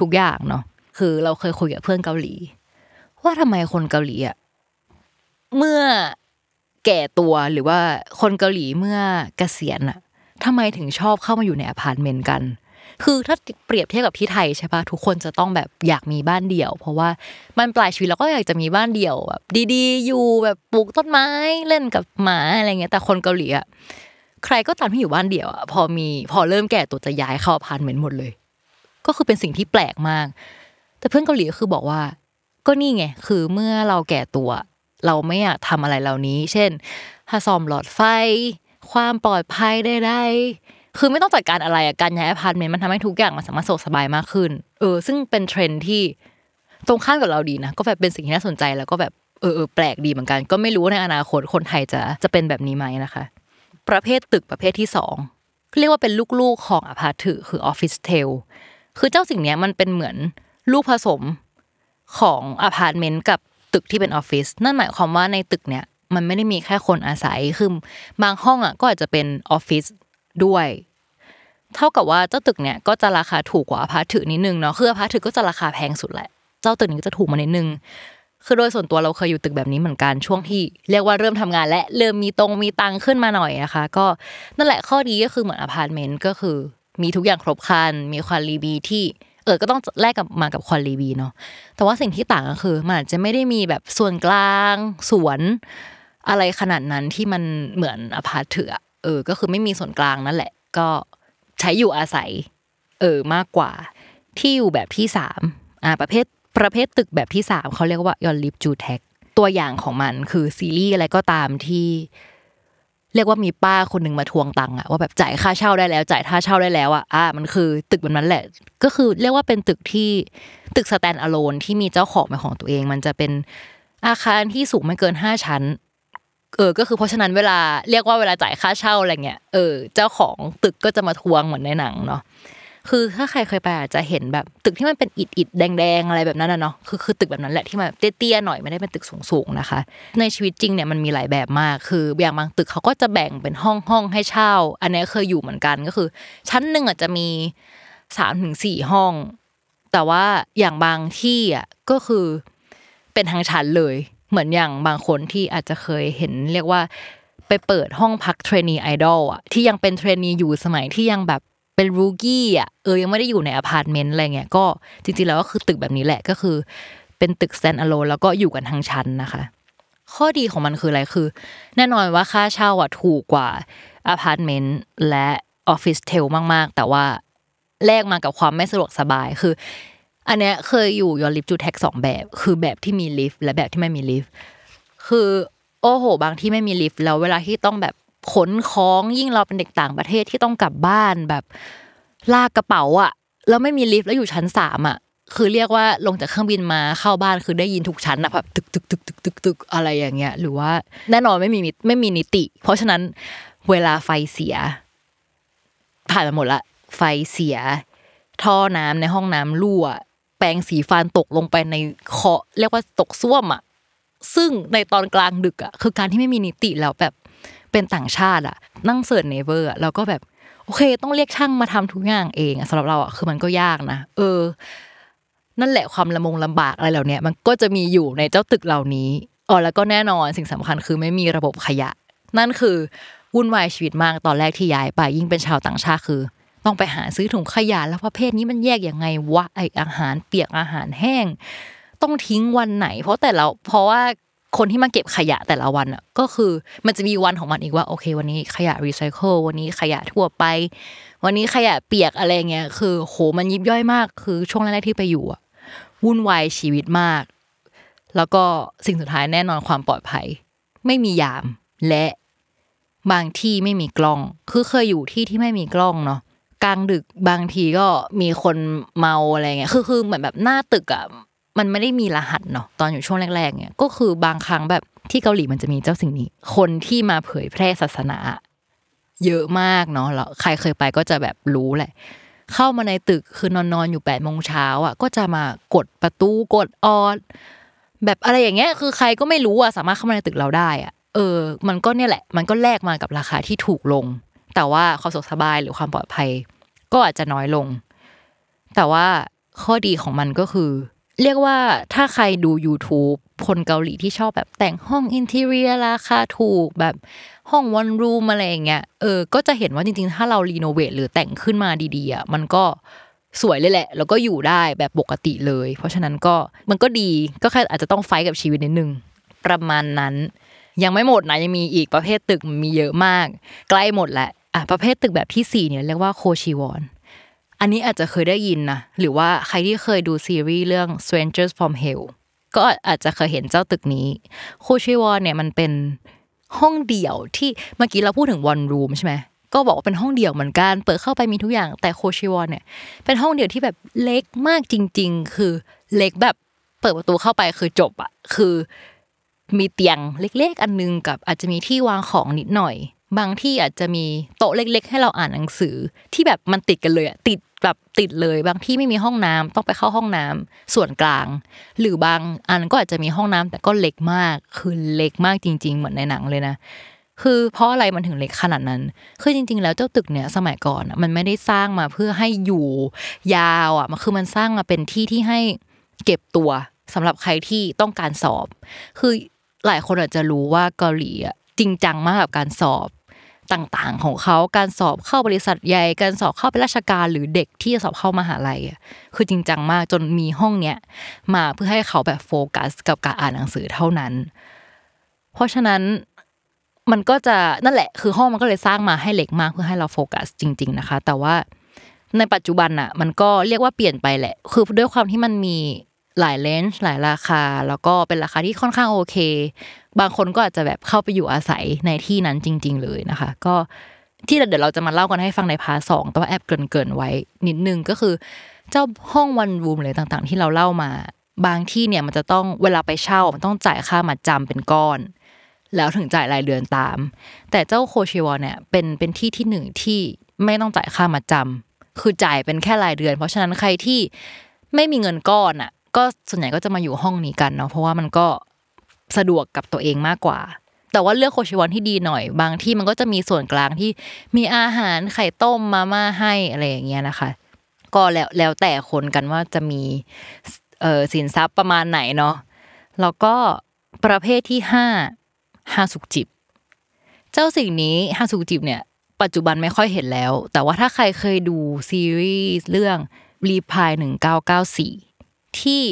ทุกอย่างเนาะคือเราเคยคุยกับเพื่อนเกาหลีว่าทำไมคนเกาหลีอ่ะเมื่อแก่ตัวหรือว่าคนเกาหลีเมื่อเกษียณอ่ะทำไมถึงชอบเข้ามาอยู่ในอพาร์ตเมนต์กันคือถ้าเปรียบเทียบกับที่ไทยใช่ป่ะทุกคนจะต้องแบบอยากมีบ้านเดี่ยวเพราะว่ามันปลายชีวิตเราก็อยากจะมีบ้านเดี่ยวแบบดีๆอยู่แบบปลูกต้นไม้เล่นกับหมาอะไรเงี้ยแต่คนเกาหลีอ่ะใครก็ตามที่อยู่บ้านเดี่ยวอ่ะพอมีพอเริ่มแก่ตัวจะย้ายเข้าอพาร์ตเมนต์หมดเลยก็คือเป็นสิ่งที่แปลกมากแต่เพื่อนเกาหลีก็คือบอกว่าก็นี่ไงคือเมื่อเราแก่ตัวเราไม่อยากทำอะไรเหล่านี้เช่นถ้าซ่อมหลอดไฟความปลอดภัยได้ได้คือไม่ต้องจัดการอะไรอ่ะการย้ายอพาร์ตเมนต์มันทำให้ทุกอย่างมันสามารถสบายมากขึ้นเออซึ่งเป็นเทรนด์ที่ตรงข้ามกับเราดีนะก็แบบเป็นสิ่งที่น่าสนใจแล้วก็แบบเออแปลกดีเหมือนกันก็ไม่รู้ในอนาคตคนไทยจะจะเป็นแบบนี้ไหมนะคะประเภทตึกประเภทที่สองเรียกว่าเป็นลูกๆของอพาร์ตเมนต์คือออฟฟิศเทลคือเจ้าสิ่งนี้มันเป็นเหมือนลูกผสมของอพาร์ตเมนต์กับตึกที่เป็นออฟฟิศนั่นหมายความว่าในตึกเนี้ยมันไม่ได้มีแค่คนอาศัยคือบางห้องอ่ะก็อาจจะเป็นออฟฟิศด้วยเท่ากับว่าเจ้าตึกเนี่ยก็จะราคาถูกกว่าอพาร์ตเมนต์นิดนึงเนาะคืออพาร์ตเมนต์ก็จะราคาแพงสุดแหละเจ้าตึกนี้ก็จะถูกมานิดนึง คือโดยส่วนตัวเราเคยอยู่ตึกแบบนี้เหมือนกันช่วงที่เรียกว่าเริ่มทำงานและเริ่มมีตรงมีตังขึ้นมาหน่อยนะคะก็นั่นแหละข้อดีก็คือเหมือนอพาร์ตเมนต์ก็คือมีทุกอย่างครบครันมีความรีบีที่เออก็ต้องแลกกับมากับความรีบีเนาะแต่ว่าสิ่งที่ต่างก็คือมันอาจจะไม่ได้มีแบบส่วนกลางสวนอะไรขนาดนั้นที่มันเหมือนอพาร์ตเถื่อเออก็คือไม่มีส่วนกลางนั่นแหละก็ใช้อยู่อาศัยเออมากกว่าที่อยู่แบบที่สามอ่าประเภทประเภทตึกแบบที่สามเขาเรียกว่ายอนลิฟจูแท็กตัวอย่างของมันคือซีรีส์อะไรก็ตามที่เรียกว่ามีป้าคนนึงมาทวงตังค์อะว่าแบบจ่ายค่าเช่าได้แล้วจ่ายค่าเช่าได้แล้วอะอ่ามันคือตึกแบบนั้นแหละก็คือเรียกว่าเป็นตึกที่ตึกสแตนด์อะโลนที่มีเจ้าของเป็นของตัวเองมันจะเป็นอาคารที่สูงไม่เกินห้าชั้นเออก็คือเพราะฉะนั้นเวลาเรียกว่าเวลาจ่ายค่าเช่าอะไรเงี้ยเออเจ้าของตึกก็จะมาทวงเหมือนในหนังเนาะคือถ้าใครเคยไปอาจจะเห็นแบบตึกที่มันเป็นอิฐๆแดงๆอะไรแบบนั้นน่ะเนาะคือคือตึกแบบนั้นแหละที่มันเตี้ยๆหน่อยไม่ได้เป็นตึกสูงๆนะคะในชีวิตจริงเนี่ยมันมีหลายแบบมากคืออย่างบางตึกเขาก็จะแบ่งเป็นห้องๆให้เช่าอันนี้เคยอยู่เหมือนกันก็คือชั้นนึงอาจจะมี สามถึงสี่ ห้องแต่ว่าอย่างบางที่อ่ะก็คือเป็นทั้งชั้นเลยเหมือนอย่างบางคนที่อาจจะเคยเห็นเรียกว่าไปเปิดห้องพักเทรนนีไอดอลอ่ะที่ยังเป็นเทรนนีอยู่สมัยที่ยังแบบเป็นรูกี้อ่ะเออยังไม่ได้อยู่ในอพาร์ตเมนต์อะไรเงี้ยก็จริงๆแล้วก็คือตึกแบบนี้แหละก็คือเป็นตึก stand alone แล้วก็อยู่กันทั้งชั้นนะคะข้อดีของมันคืออะไรคือแน่นอนว่าค่าเช่าอ่ะถูกกว่าอพาร์ตเมนต์และออฟฟิศเทลมากๆแต่ว่าแลกมากับความไม่สะดวกสบายคืออันเนี้ยเคยอยู่ยอนลิฟต์จูแท็กสองแบบคือแบบที่มีลิฟต์และแบบที่ไม่มีลิฟต์คือโอ้โหบางที่ไม่มีลิฟต์แล้วเวลาที่ต้องแบบขนของยิ่งเราเป็นเด็กต่างประเทศที่ต้องกลับบ้านแบบลากกระเป๋าอ่ะแล้วไม่มีลิฟต์แล้วอยู่ชั้นสามอ่ะคือเรียกว่าลงจากเครื่องบินมาเข้าบ้านคือได้ยินทุกชั้นนะแบบตึกๆๆๆๆอะไรอย่างเงี้ยหรือว่าแน่นอนไม่มีไม่มีนิติเพราะฉะนั้นเวลาไฟเสียผ่านมาหมดละไฟเสียท่อน้ำในห้องน้ำรั่วแปรงสีฟันตกลงไปในเคาะเรียกว่าตกซ่วมอ่ะซึ่งในตอนกลางดึกอ่ะคือการที่ไม่มีนิติแล้วแบบเป็นต่างชาติอ่ะนั่งเสิร์ชเนเวอร์แล้วก็แบบโอเคต้องเรียกช่างมาทำทุกอย่างเองสำหรับเราอ่ะคือมันก็ยากนะเออนั่นแหละความละมงลำบากอะไรเหล่านี้มันก็จะมีอยู่ในเจ้าตึกเหล่านี้อ๋อแล้วก็แน่นอนสิ่งสำคัญคือไม่มีระบบขยะนั่นคือวุ่นวายชีวิตมากตอนแรกที่ย้ายไปยิ่งเป็นชาวต่างชาติคือต้องไปหาซื้อถุงขยะแล้วประเภทนี้มันแยกยังไงวะไออาหารเปียกอาหารแห้งต้องทิ้งวันไหนเพราะแต่เราเพราะว่าคนที่มาเก็บขยะแต่ละวันอ่ะก็คือมันจะมีวันของมันอีกว่าโอเควันนี้ขยะรีไซเคิลวันนี้ขยะทั่วไปวันนี้ขยะเปียกอะไรเงี้ยคือโหมันยิบย่อยมากคือช่วงแรกๆที่ไปอยู่อ่ะวุ่นวายชีวิตมากแล้วก็สิ่งสุดท้ายแน่นอนความปลอดภัยไม่มียามและบางที่ไม่มีกล้องคือเคยอยู่ที่ที่ไม่มีกล้องเนาะกลางดึกบางทีก็มีคนเมาอะไรเงี้ยคือคือเหมือนแบบหน้าตึกอ่ะมันไม่ได้มีรหัสเนาะตอนอยู่ช่วงแรกๆเนี่ยก็คือบางครั้งแบบที่เกาหลีมันจะมีเจ้าสิ่งนี้คนที่มาเผยแพร่ศาสนาเยอะมากเนาะแล้วใครเคยไปก็จะแบบรู้แหละเข้ามาในตึกคือนอนๆอยู่ แปดโมง นอ่ะก็จะมากดประตูกดออดแบบอะไรอย่างเงี้ยคือใครก็ไม่รู้อ่ะสามารถเข้ามาในตึกเราได้อ่ะเออมันก็เนี่ยแหละมันก็แลกมากับราคาที่ถูกลงแต่ว่าความสะดวกสบายหรือความปลอดภัยก็อาจจะน้อยลงแต่ว่าข้อดีของมันก็คือเรียกว่าถ้าใครดู YouTube คนเกาหลีที่ชอบแบบแต่งห้องอินทีเรียราคาถูกแบบห้องวันรูมอะไรอย่างเงี้ยเออก็จะเห็นว่าจริงๆถ้าเรารีโนเวทหรือแต่งขึ้นมาดีๆอ่ะมันก็สวยเลยแหละแล้วก็อยู่ได้แบบปกติเลยเพราะฉะนั้นก็มันก็ดีก็แค่อาจจะต้องไฟท์กับชีวิตนิดนึงประมาณนั้นยังไม่หมดนะยังมีอีกประเภทตึกมีเยอะมากใกล้หมดแล้วอ่ะประเภทตึกแบบที่สี่เนี่ยเรียกว่าโคชิวอนอันนี้อาจจะเคยได้ยินนะหรือว่าใครที่เคยดูซีรีส์เรื่อง Strangers from Hell ก็อาจจะเคยเห็นเจ้าตึกนี้โคชิวอนเนี่ยมันเป็นห้องเดี่ยวที่เมื่อกี้เราพูดถึง one room ใช่ไหมก็บอกว่าเป็นห้องเดี่ยวเหมือนกันเปิดเข้าไปมีทุกอย่างแต่โคชิวอนเนี่ยเป็นห้องเดี่ยวที่แบบเล็กมากจริงๆคือเล็กแบบเปิดประตูเข้าไปคือจบอ่ะคือมีเตียงเล็กๆอันนึงกับอาจจะมีที่วางของนิดหน่อยบางที่อาจจะมีโต๊ะเล็กๆให้เราอ่านหนังสือที่แบบมันติดกันเลยอ่ะติดแบบติดเลยบางที่ไม่มีห้องน้ำต้องไปเข้าห้องน้ำส่วนกลางหรือบางอันก็อาจจะมีห้องน้ำแต่ก็เล็กมากคือเล็กมากจริงๆเหมือนในหนังเลยนะคือเพราะอะไรมันถึงเล็กขนาดนั้นคือจริงๆแล้วเจ้าตึกเนี่ยสมัยก่อนมันไม่ได้สร้างมาเพื่อให้อยู่ยาวอ่ะมันคือมันสร้างมาเป็นที่ที่ให้เก็บตัว สำหรับใครที่ต้องการสอบคือหลายคนอาจจะรู้ว่าเกาหลีอ่ะจริงจังมากกับการสอบต่างๆของเขาการสอบเข้าบริษัทใหญ่การสอบเข้าเป็นราชการหรือเด็กที่สอบเข้ามหาลัยคือจริงจังมากจนมีห้องเนี้ยมาเพื่อให้เขาแบบโฟกัสกับการอ่านหนังสือเท่านั้นเพราะฉะนั้นมันก็จะนั่นแหละคือห้องมันก็เลยสร้างมาให้เล็กมากเพื่อให้เราโฟกัสจริงๆนะคะแต่ว่าในปัจจุบันน่ะมันก็เรียกว่าเปลี่ยนไปแหละคือด้วยความที่มันมีหลายเลนส์หลายราคาแล้วก็เป็นราคาที่ค่อนข้างโอเคบางคนก็อาจจะแบบเข้าไปอยู่อาศัยในที่นั้นจริงๆเลยนะคะก็ที่เดี๋ยวเราจะมาเล่ากันให้ฟังในพาร์ทสองแต่ว่าแอบเกริ่นๆไว้นิดนึงก็คือเจ้าห้องวันรูมเลยต่างๆที่เราเล่ามาบางที่เนี่ยมันจะต้องเวลาไปเช่ามันต้องจ่ายค่ามัดจำเป็นก้อนแล้วถึงจ่ายรายเดือนตามแต่เจ้าโคชิวอนเนี่ยเป็นเป็นที่ที่หนึ่งที่ไม่ต้องจ่ายค่ามัดจำคือจ่ายเป็นแค่รายเดือนเพราะฉะนั้นใครที่ไม่มีเงินก้อนอ่ะก็ส่วนใหญ่ก็จะมาอยู่ห้องนี้กันเนาะเพราะว่ามันก็สะดวกกับตัวเองมากกว่าแต่ว่าเลือกโคชิวอนที่ดีหน่อยบางที่มันก็จะมีส่วนกลางที่มีอาหารไข่ต้มมาม่าให้อะไรอย่างเงี้ยนะคะก็แล้วแล้วแต่คนกันว่าจะมีเอ่อสินทรัพย์ประมาณไหนเนาะแล้วก็ประเภทที่ห้าฮาซุกจิบเจ้าสิ่งนี้ฮาซุกจิบเนี่ยปัจจุบันไม่ค่อยเห็นแล้วแต่ว่าถ้าใครเคยดูซีรีส์เรื่อง Reply หนึ่งเก้าเก้าสี่ที่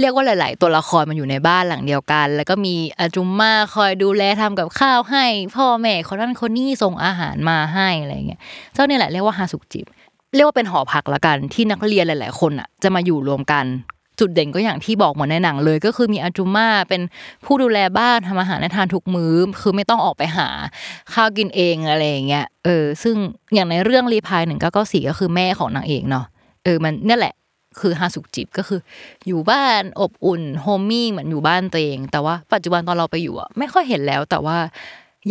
เรียกว่าหลายๆตัวละครมันอยู่ในบ้านหลังเดียวกันแล้วก็มีอาจุมม่าคอยดูแลทำกับข้าวให้พ่อแม่คนนั้นคนนี้ส่งอาหารมาให้อะไรเงี้ยเจ้าเนี่ยแหละเรียกว่าฮาซุกจิบเรียกว่าเป็นหอพักละกันที่นักเรียนหลายๆคนอ่ะจะมาอยู่รวมกันจุดเด่นก็อย่างที่บอกเหมือนในหนังเลยก็คือมีอาจุมม่าเป็นผู้ดูแลบ้านทำอาหารให้ทานทุกมื้อคือไม่ต้องออกไปหาข้าวกินเองอะไรอย่างเงี้ยเออซึ่งอย่างในเรื่องรีพายหนึ่งเก้าเก้าสี่ก็คือแม่ของนางเอกเนาะเออมันเนี่ยแหละคือฮาสุกจิบก็คืออยู่บ้านอบอุ่นโฮมมี่เหมือนอยู่บ้านตัวเองแต่ว่าปัจจุบันตอนเราไปอยู่อ่ะไม่ค่อยเห็นแล้วแต่ว่า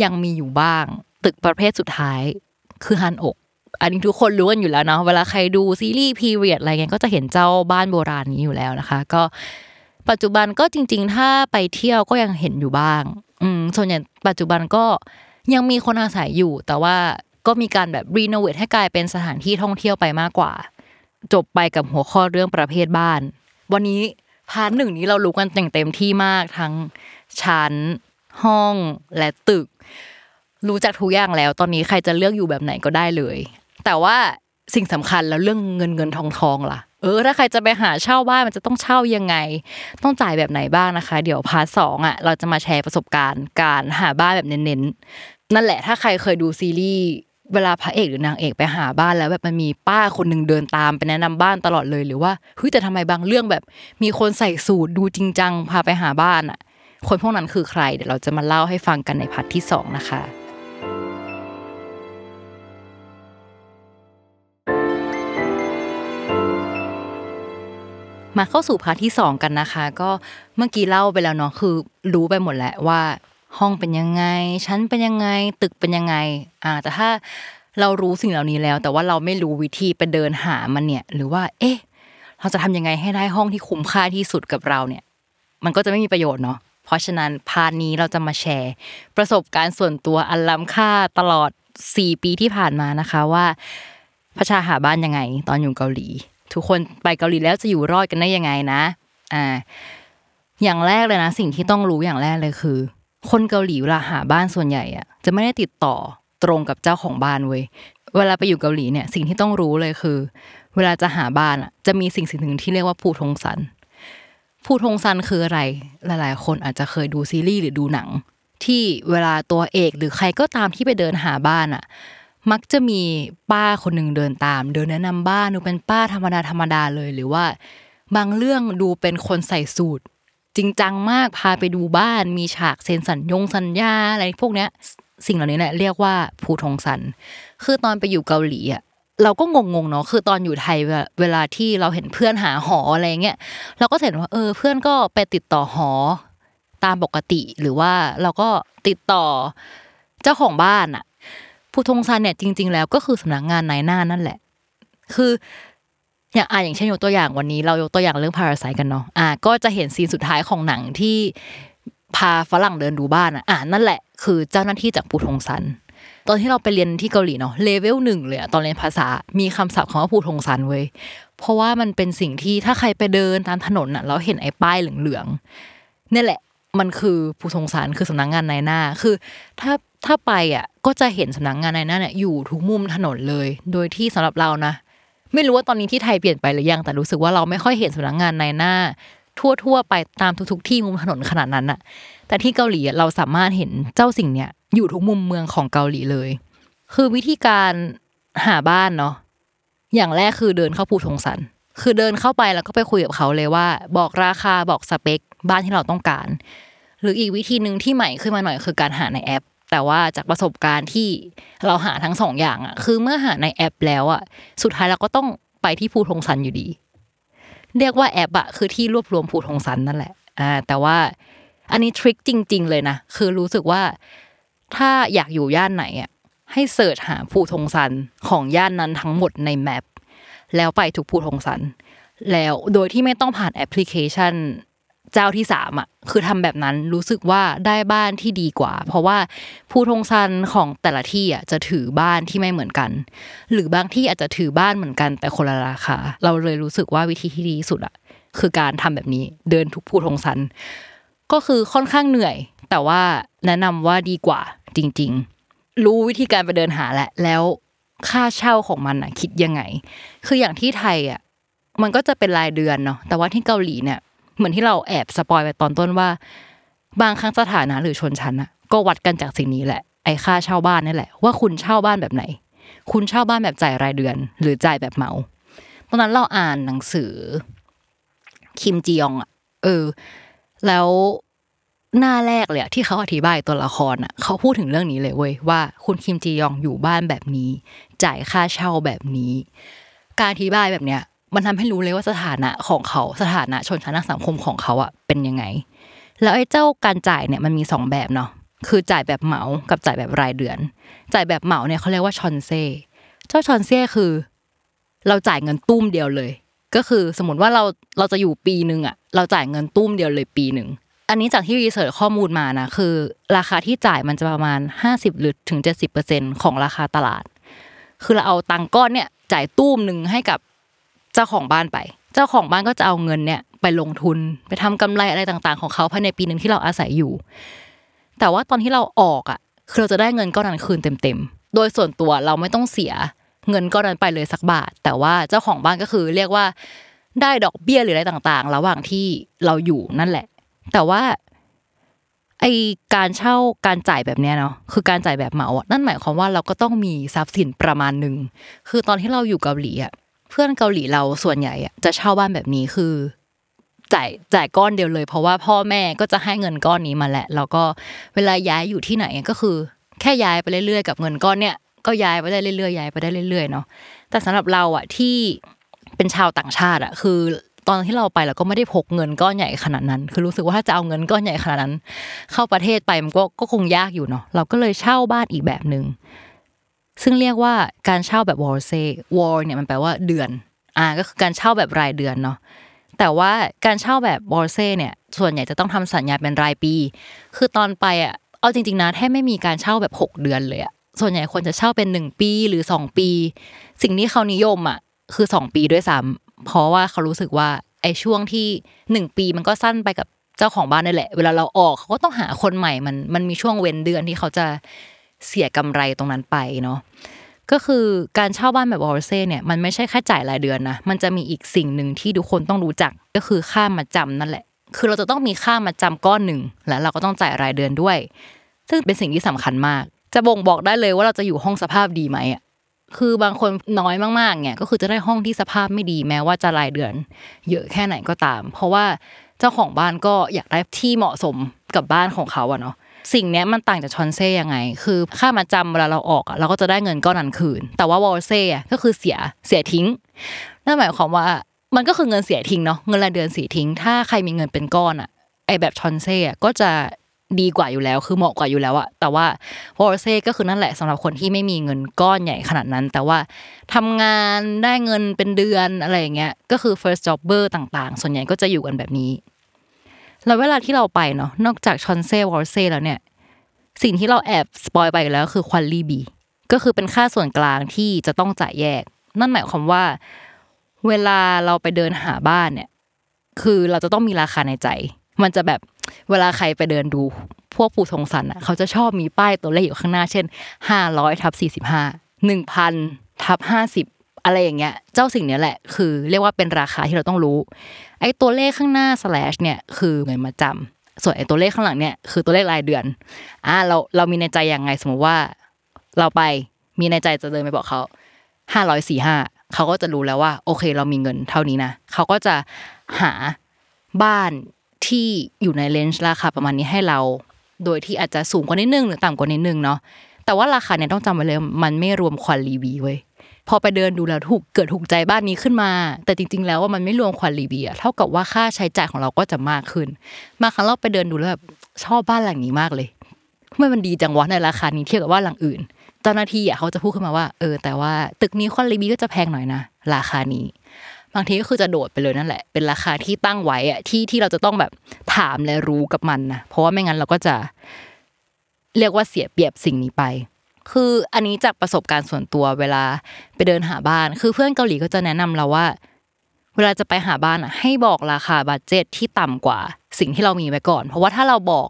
ยังมีอยู่บ้างตึกประเภทสุดท้ายคือฮันอกอันนี้ทุกคนรู้กันอยู่แล้วเนาะเวลาใครดูซีรีส์พีเรียดอะไรเงี้ยก็จะเห็นเจ้าบ้านโบราณนี้อยู่แล้วนะคะก็ปัจจุบันก็จริงๆถ้าไปเที่ยวก็ยังเห็นอยู่บ้างอืมส่วนใหญ่ปัจจุบันก็ยังมีคนอาศัยอยู่แต่ว่าก็มีการแบบรีโนเวทให้กลายเป็นสถานที่ท่องเที่ยวไปมากกว่าจบไปกับหัวข้อเรื่องประเภทบ้านวันนี้พาร์ทหนึ่งนี้เรารู้กันเต็มที่มากทั้งชั้นห้องและตึกรู้จักทุกอย่างแล้วตอนนี้ใครจะเลือกอยู่แบบไหนก็ได้เลยแต่ว่าสิ่งสำคัญแล้วเรื่องเงินเงินทองทองล่ะเออถ้าใครจะไปหาเช่าบ้านมันจะต้องเช่ายังไงต้องจ่ายแบบไหนบ้างนะคะเดี๋ยวพาร์ทสองอ่ะเราจะมาแชร์ประสบการณ์การหาบ้านแบบเน้นๆนั่นแหละถ้าใครเคยดูซีรีส์เวลาพระเอกหรือนางเอกไปหาบ้านแล้วแบบมันมีป้าคนนึงเดินตามไปแนะนำบ้านตลอดเลยหรือว่าเฮ้ยแต่ทำไมบางเรื่องแบบมีคนใส่สูทดูจริงจังพาไปหาบ้านอ่ะคนพวกนั้นคือใครเดี๋ยวเราจะมาเล่าให้ฟังกันในพาร์ทที่สองนะคะมาเข้าสู่พาร์ทที่สองกันนะคะก็เมื่อกี้เล่าไปแล้วเนาะคือรู้ไปหมดแล้วว่าห้องเป็นยังไงชั้นเป็นยังไงตึกเป็นยังไงอ่าแต่ถ้าเรารู้สิ่งเหล่านี้แล้วแต่ว่าเราไม่รู้วิธีไปเดินหามันเนี่ยหรือว่าเอ๊ะเราจะทำยังไงให้ได้ห้องที่คุ้มค่าที่สุดกับเราเนี่ยมันก็จะไม่มีประโยชน์เนาะเพราะฉะนั้นพาร์ทนี้เราจะมาแชร์ประสบการณ์ส่วนตัวอันล้ำค่าตลอดสี่ปีที่ผ่านมานะคะว่าพชาหาบ้านยังไงตอนอยู่เกาหลีทุกคนไปเกาหลีแล้วจะอยู่รอดกันได้ยังไงนะอ่าอย่างแรกเลยนะสิ่งที่ต้องรู้อย่างแรกเลยคือคนเกาหลีเวลาหาบ้านส่วนใหญ่อ่ะจะไม่ได้ติดต่อตรงกับเจ้าของบ้านเว้ยเวลาไปอยู่เกาหลีเนี่ยสิ่งที่ต้องรู้เลยคือเวลาจะหาบ้านอ่ะจะมีสิ่งสิ่งหนึ่งที่เรียกว่าผู้ทงซันผู้ทงซันคืออะไรหลายๆคนอาจจะเคยดูซีรีส์หรือดูหนังที่เวลาตัวเอกหรือใครก็ตามที่ไปเดินหาบ้านอ่ะมักจะมีป้าคนนึงเดินตามเดินแนะนำบ้านดูเป็นป้าธรรมดาธรรมดาเลยหรือว่าบางเรื่องดูเป็นคนใส่สูทจริงจังมากพาไปดูบ้านมีฉากเซ็นสัญญงสัญญาอะไรพวกเนี้ยสิ่งเหล่านี้แหละเรียกว่าผู้ทงซันคือตอนไปอยู่เกาหลีอ่ะเราก็งงๆเนาะคือตอนอยู่ไทยเวลาที่เราเห็นเพื่อนหาหออะไรเงี้ยเราก็เห็นว่าเออเพื่อนก็ไปติดต่อหอตามปกติหรือว่าเราก็ติดต่อเจ้าของบ้านอ่ะผู้ทงซันเนี่ยจริงๆแล้วก็คือสำนักงานนายหน้านั่นแหละคืออย่างอ่ะอย่างเช่นยกตัวอย่างวันนี้เรายกตัวอย่างเรื่อง Parasite กันเนาะอ่ะก็จะเห็นซีนสุดท้ายของหนังที่พาฝรั่งเดินดูบ้านอ่ะอ่ะนั่นแหละคือเจ้าหน้าที่จากผู้ทงซันตอนที่เราไปเรียนที่เกาหลีเนาะเลเวลหนึ่งเลยอ่ะตอนเรียนภาษามีคำศัพท์ของผู้ทงซันเว้ย เพราะว่ามันเป็นสิ่งที่ถ้าใครไปเดินตามถนนน่ะแล้วเห็นไอ้ป้ายเหลืองๆนี่แหละมันคือผู้สงสารคือสำนักงานนายหน้าคือถ้าถ้าไปอ่ะก็จะเห็นสำนักงานนายหน้าเนี่ยอยู่ทุกมุมถนนเลยโดยที่สำหรับเรานะไม่รู้ว่าตอนนี้ที่ไทยเปลี่ยนไปหรือยังแต่รู้สึกว่าเราไม่ค่อยเห็นสำนักงานนายหน้าทั่วๆไปตามทุกๆที่มุมถนนขนาดนั้นน่ะแต่ที่เกาหลีเราสามารถเห็นเจ้าสิ่งเนี้ยอยู่ทุกมุมเมืองของเกาหลีเลยคือวิธีการหาบ้านเนาะอย่างแรกคือเดินเข้าภูทงสันคือเดินเข้าไปแล้วก็ไปคุยกับเขาเลยว่าบอกราคาบอกสเปคบ้านที่เราต้องการหรืออีกวิธีนึงที่ใหม่ขึ้นมาหน่อยคือการหาในแอปแต่ว่าจากประสบการณ์ที่เราหาทั้งสองอย่างอ่ะคือเมื่อหาในแอปแล้วอ่ะสุดท้ายเราก็ต้องไปที่ภูทงสันอยู่ดีเรียกว่าแอปอ่ะคือที่รวบรวมภูทงสันนั่นแหละอ่าแต่ว่าอันนี้ทริคจริงๆเลยนะคือรู้สึกว่าถ้าอยากอยู่ย่านไหนอ่ะให้เสิร์ชหาภูทงสันของย่านนั้นทั้งหมดในแมปแล้วไปทุกภูทงสันแล้วโดยที่ไม่ต้องผ่านแอปพลิเคชันเจ้าที่สามอ่ะคือทำแบบนั้นรู้สึกว่าได้บ้านที่ดีกว่าเพราะว่าภูทงสันของแต่ละที่อ่ะจะถือบ้านที่ไม่เหมือนกันหรือบางที่อาจจะถือบ้านเหมือนกันแต่คนละราคาเราเลยรู้สึกว่าวิธีที่ดีสุดอ่ะคือการทำแบบนี้เดินทุกภูทงสันก็คือค่อนข้างเหนื่อยแต่ว่าแนะนำว่าดีกว่าจริงๆรู้วิธีการไปเดินหาแหละแล้วค่าเช่าของมันอ่ะคิดยังไงคืออย่างที่ไทยอ่ะมันก็จะเป็นรายเดือนเนาะแต่ว่าที่เกาหลีเนี่ยเหมือนที่เราแอบสปอยไปตอนต้นว่าบางครั้งสถานะหรือชนชั้นน่ะก็วัดกันจากสิ่งนี้แหละไอ้ค่าเช่าบ้านนี่แหละว่าคุณเช่าบ้านแบบไหนคุณเช่าบ้านแบบจ่ายรายเดือนหรือจ่ายแบบเหมาตอนนั้นเราอ่านหนังสือคิมจียองอ่ะเออแล้วหน้าแรกเลยที่เขาอธิบายตัวละครอ่ะเขาพูดถึงเรื่องนี้เลยเว้ยว่าคุณคิมจียองอยู่บ้านแบบนี้จ่ายค่าเช่าแบบนี้การอธิบายแบบเนี้ยมันทำให้รู้เลยว่าสถานะของเขาสถานะชนชั้นทางสังคมของเขาอ่ะเป็นยังไงแล้วไอ้เจ้าการจ่ายเนี่ยมันมีสองแบบเนาะคือจ่ายแบบเหมากับจ่ายแบบรายเดือนจ่ายแบบเหมาเนี่ยเขาเรียกว่าชอนเซ่เจ้าชอนเซ่คือเราจ่ายเงินตุ้มเดียวเลยก็คือสมมติว่าเราเราจะอยู่ปีนึงอ่ะเราจ่ายเงินตุ้มเดียวเลยปีนึงอันนี้จากที่รีเสิร์ชข้อมูลมานะคือราคาที่จ่ายมันจะประมาณห้าสิบหรือถึงเจ็ดสิบเปอร์เซ็นต์ของราคาตลาดคือเราเอาตังก้อนเนี่ยจ่ายตุ้มนึงให้กับเจ้าของบ้านไปเจ้าของบ้านก็จะเอาเงินเนี่ยไปลงทุนไปทำกำไรอะไรต่างๆของเขาภายในปีนึงที่เราอาศัยอยู่แต่ว่าตอนที่เราออกอ่ะคือเราจะได้เงินก้อนนั้นคืนเต็มๆโดยส่วนตัวเราไม่ต้องเสียเงินก้อนนั้นไปเลยสักบาทแต่ว่าเจ้าของบ้านก็คือเรียกว่าได้ดอกเบี้ยหรืออะไรต่างๆระหว่างที่เราอยู่นั่นแหละแต่ว่าไอการเช่าการจ่ายแบบเนี้ยเนาะคือการจ่ายแบบเหมาอ่ะนั่นหมายความว่าเราก็ต้องมีทรัพย์สินประมาณนึงคือตอนที่เราอยู่เกาหลีอ่ะเพื่อนเกาหลีเราส่วนใหญ่อ่ะจะเช่าบ้านแบบนี้คือจ่ายจ่ายก้อนเดียวเลยเพราะว่าพ่อแม่ก็จะให้เงินก้อนนี้มาแหละแล้วก็เวลาย้ายอยู่ที่ไหนก็คือแค่ย้ายไปเรื่อยๆกับเงินก้อนเนี้ยก็ย้ายไปได้เรื่อยๆย้ายไปได้เรื่อยๆเนาะแต่สำหรับเราอ่ะที่เป็นชาวต่างชาติอ่ะคือตอนที่เราไปเราก็ไม่ได้พกเงินก้อนใหญ่ขนาดนั้นคือรู้สึกว่าถ้าจะเอาเงินก้อนใหญ่ขนาดนั้นเข้าประเทศไปมันก็ก็คงยากอยู่เนาะเราก็เลยเช่าบ้านอีกแบบนึงซึ่งเรียกว่าการเช่าแบบวอลเซวอลเนี่ยมันแปลว่าเดือนอ่าก็คือการเช่าแบบรายเดือนเนาะแต่ว่าการเช่าแบบวอลเซเนี่ยส่วนใหญ่จะต้องทำสัญญาเป็นรายปีคือตอนไปอ่ะเอาจริงๆนะแทบไม่มีการเช่าแบบหกเดือนเลยอ่ะส่วนใหญ่คนจะเช่าเป็นหนึ่งปีหรือสองปีสิ่งที่เขานิยมอ่ะคือสองปีด้วยซ้ำเพราะว่าเขารู้สึกว่าไอ้ช่วงที่หนึ่งปีมันก็สั้นไปกับเจ้าของบ้านนั่นแหละเวลาเราออกเขาก็ต้องหาคนใหม่มันมันมีช่วงเว้นเดือนที่เขาจะเสียกำไรตรงนั้นไปเนาะก็คือการเช่าบ้านแบบวอลเซ่เนี่ยมันไม่ใช่แค่จ่ายรายเดือนนะมันจะมีอีกสิ่งหนึ่งที่ทุกคนต้องรู้จักก็คือค่ามัดจำนั่นแหละคือเราจะต้องมีค่ามัดจำก้อนหนึ่งและเราก็ต้องจ่ายรายเดือนด้วยซึ่งเป็นสิ่งที่สำคัญมากจะบ่งบอกได้เลยว่าเราจะอยู่ห้องสภาพดีไหมอ่ะคือบางคนน้อยมากๆเนี่ยก็คือจะได้ห้องที่สภาพไม่ดีแม้ว่าจะรายเดือนเยอะแค่ไหนก็ตามเพราะว่าเจ้าของบ้านก็อยากได้ที่เหมาะสมกับบ้านของเขาอะเนาะสิ่งเนี้ยมันต่างจากชอนเซ่ยังไงคือค่ามัดจำเวลาเราออกอ่ะเราก็จะได้เงินก้อนนั้นคืนแต่ว่าวอลเซ่อ่ะก็คือเสียเสียทิ้งนั่นหมายความว่ามันก็คือเงินเสียทิ้งเนาะเงินรายเดือนเสียทิ้งถ้าใครมีเงินเป็นก้อนอ่ะไอแบบชอนเซ่อ่ะก็จะดีกว่าอยู่แล้วคือเหมาะกว่าอยู่แล้วอ่ะแต่ว่าวอลเซ่ก็คือนั่นแหละสำหรับคนที่ไม่มีเงินก้อนใหญ่ขนาดนั้นแต่ว่าทำงานได้เงินเป็นเดือนอะไรอย่างเงี้ยก็คือ first jobber ต่างๆส่วนใหญ่ก็จะอยู่กันแบบนี้แล้วเวลาที่เราไปเนาะนอกจากชอนเซ่วอลเซ่แล้วเนี่ยสิ่งที่เราแอบสปอยไปแล้วคือควอลี่บีก็คือเป็นค่าส่วนกลางที่จะต้องจ่ายแยกนั่นหมายความว่าว เวลาเราไปเดินหาบ้านเนี่ยคือเราจะต้องมีราคาในใจมันจะแบบเวลาใครไปเดินดูพวกปู่ทรงสันอ่ะเขาจะชอบมีป้ายตัวเลขอยู่ข้างหน้าเช่น ห้าร้อยทับสี่สิบห้า หนึ่งพันทับห้าสิบ อะไรอย่างเงี้ยเจ้าสิ่งเนี้ยแหละคือเรียกว่าเป็นราคาที่เราต้องรู้ไอ้ตัวเลขข้างหน้าสแลชเนี่ยคือเงินมาจำส่วนไอ้ตัวเลขข้างหลังเนี่ยคือตัวเลขรายเดือนอ่ะเราเรามีในใจยังไงสมมติว่าเราไปมีในใจจะเดินไปบอกเขาห้าร้อยสี่สิบห้าเขาก็จะรู้แล้วว่าโอเคเรามีเงินเท่านี้นะเขาก็จะหาบ้านที่อยู่ในเลนจ์ราคาประมาณนี้ให้เราโดยที่อาจจะสูงกว่านิดนึงหรือต่ำกว่านิดนึงเนาะแต่ว่าราคาเนี่ยต้องจำไว้เลยมันไม่รวมควอลิตี้เว้ยพอไปเดินดูแล้วถูกเกิดถูกใจบ้านนี้ขึ้นมาแต่จริงๆแล้วว่ามันไม่รวมควอลิตี้อ่ะเท่ากับว่าค่าใช้จ่ายของเราก็จะมากขึ้นมาครั้งเราไปเดินดูแล้วแบบชอบบ้านหลังนี้มากเลยทำไมมันดีจังวะในราคานี้เทียบกับบ้านหลังอื่นเจ้าหน้าที่อ่ะเขาจะพูดขึ้นมาว่าเออแต่ว่าตึกนี้ควอลิตี้ก็จะแพงหน่อยนะราคานี้บางทีก็คือจะโดดไปเลยนั่นแหละเป็นราคาที่ตั้งไว้อะที่ที่เราจะต้องแบบถามและรู้กับมันนะเพราะว่าไม่งั้นเราก็จะเรียกว่าเสียเปรียบสิ่งนี้ไปคืออันนี้จากประสบการณ์ส่วนตัวเวลาไปเดินหาบ้านคือเพื่อนเกาหลีก็จะแนะนำเราว่าเวลาจะไปหาบ้านอ่ะให้บอกราคาบัดเจ็ตที่ต่ำกว่าสิ่งที่เรามีไว้ก่อนเพราะว่าถ้าเราบอก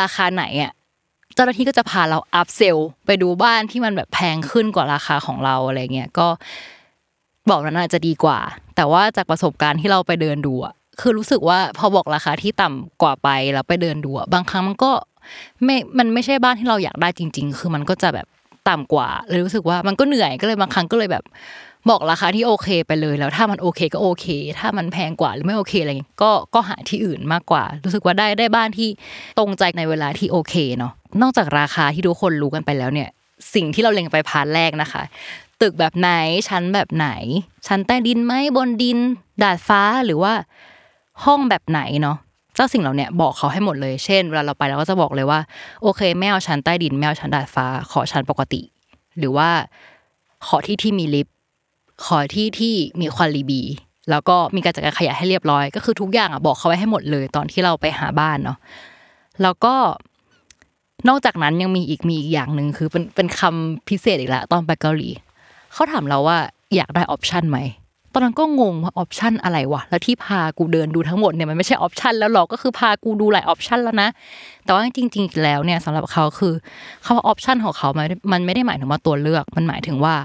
ราคาไหนอ่ะเจ้าหน้าที่ก็จะพาเราอัพเซลไปดูบ้านที่มันแบบแพงขึ้นกว่าราคาของเราอะไรเงี้ยก็บอกนั้นอาจจะดีกว่าแต่ว่าจากประสบการณ์ที่เราไปเดินดูอ่ะคือรู้สึกว่าพอบอกราคาที่ต่ำกว่าไปแล้วไปเดินดูอ่ะบางครั้งมันก็ไม่มันไม่ใช่บ้านที่เราอยากได้จริงๆคือมันก็จะแบบต่ำกว่าเลยรู้สึกว่ามันก็เหนื่อยก็เลยบางครั้งก็เลยแบบบอกราคาที่โอเคไปเลยแล้วถ้ามันโอเคก็โอเคถ้ามันแพงกว่าหรือไม่โอเคอะไรอย่างเงี้ยก็ก็หาที่อื่นมากกว่ารู้สึกว่าได้ได้บ้านที่ตรงใจในเวลาที่โอเคเนาะนอกจากราคาที่ทุกคนรู้กันไปแล้วเนี่ยสิ่งที่เราเล็งไปพาร์ทแรกนะคะตึกแบบไหนชั้นแบบไหนชั้นใต้ดินไหมบนดินดาดฟ้าหรือว่าห้องแบบไหนเนาะเจ้าสิ่งเหล่าเนี้ยบอกเขาให้หมดเลยเช่นเวลาเราไปเราก็จะบอกเลยว่าโอเคไม่เอาชั้นใต้ดินไม่เอาชั้นดาดฟ้าขอชั้นปกติหรือว่าขอที่ที่มีลิฟต์ขอที่ที่มีควอลิตี้แล้วก็มีการจัดการขยะให้เรียบร้อยก็คือทุกอย่างอ่ะบอกเขาไว้ให้หมดเลยตอนที่เราไปหาบ้านเนาะแล้วก็นอกจากนั้นยังมีอีกมีอีกอย่างนึงคือเป็นเป็นคำพิเศษอีกละตอนไปเกาหลีเขาถามเราว่าอยากได้ออปชันไหมตอนนั้นก็งงว่าออปชันอะไรวะแล้วที่พากูเดินดูทั้งหมดเนี่ยมันไม่ใช่ออปชันแล้วหรอกก็คือพากูดูหลายออปชันแล้วนะแต่ว่าจริงๆแล้วเนี่ยสำหรับเขาคือคำว่าออปชันของเขามันไม่ได้หมายถึงว่าตัวเลือกมันหมายถึงว่า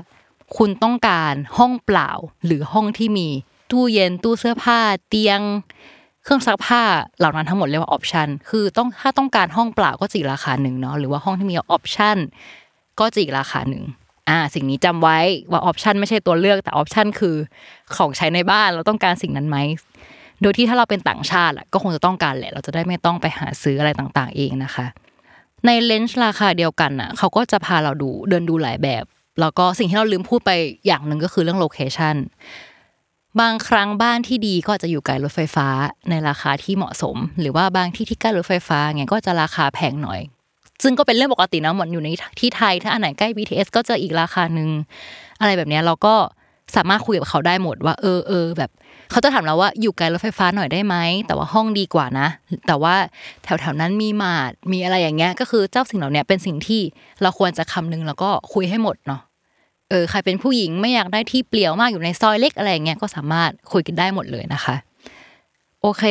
คุณต้องการห้องเปล่าหรือห้องที่มีตู้เย็นตู้เสื้อผ้าเตียงเครื่องซักผ้าเหล่านั้นทั้งหมดเรียกว่าออปชันคือต้องถ้าต้องการห้องเปล่าก็จะอีกราคาหนึ่งเนาะหรือว่าห้องที่มีออปชันก็จะอีกราคาหนึ่งอ่าสิ่งนี้จำไว้ว่าออปชันไม่ใช่ตัวเลือกแต่ออปชันคือของใช้ในบ้านเราต้องการสิ่งนั้นไหมโดยที่ถ้าเราเป็นต่างชาติก็คงจะต้องการแหละเราจะได้ไม่ต้องไปหาซื้ออะไรต่างๆเองนะคะในเลนส์ราคาเดียวกันน่ะเขาก็จะพาเราดูเดินดูหลายแบบแล้วก็สิ่งที่เราลืมพูดไปอย่างหนึ่งก็คือเรื่องโลเคชั่นบางครั้งบ้านที่ดีก็จะอยู่ใกล้รถไฟฟ้าในราคาที่เหมาะสมหรือว่าบางที่ที่ใกล้รถไฟฟ้าไงก็จะราคาแพงหน่อยซึ่งก็เป็นเรื่องปกตินะเหมือนอยู่ในที่ไทยถ้าอันไหนใกล้ บี ที เอส ก็จะอีกราคานึงอะไรแบบนี้เราก็สามารถคุยกับเขาได้หมดว่าเออเออแบบเขาจะถามเราว่าอยู่ไกลรถไฟฟ้าหน่อยได้ไหมแต่ว่าห้องดีกว่านะแต่ว่าแถวๆนั้นมีหมาดมีอะไรอย่างเงี้ยก็คือเจ้าสิ่งเหล่านี้เป็นสิ่งที่เราควรจะคำนึงแล้วก็คุยให้หมดเนาะเออใครเป็นผู้หญิงไม่อยากได้ที่เปลี่ยวมากอยู่ในซอยเล็กอะไรอย่างเงี้ยก็สามารถคุยกันได้หมดเลยนะคะโอเค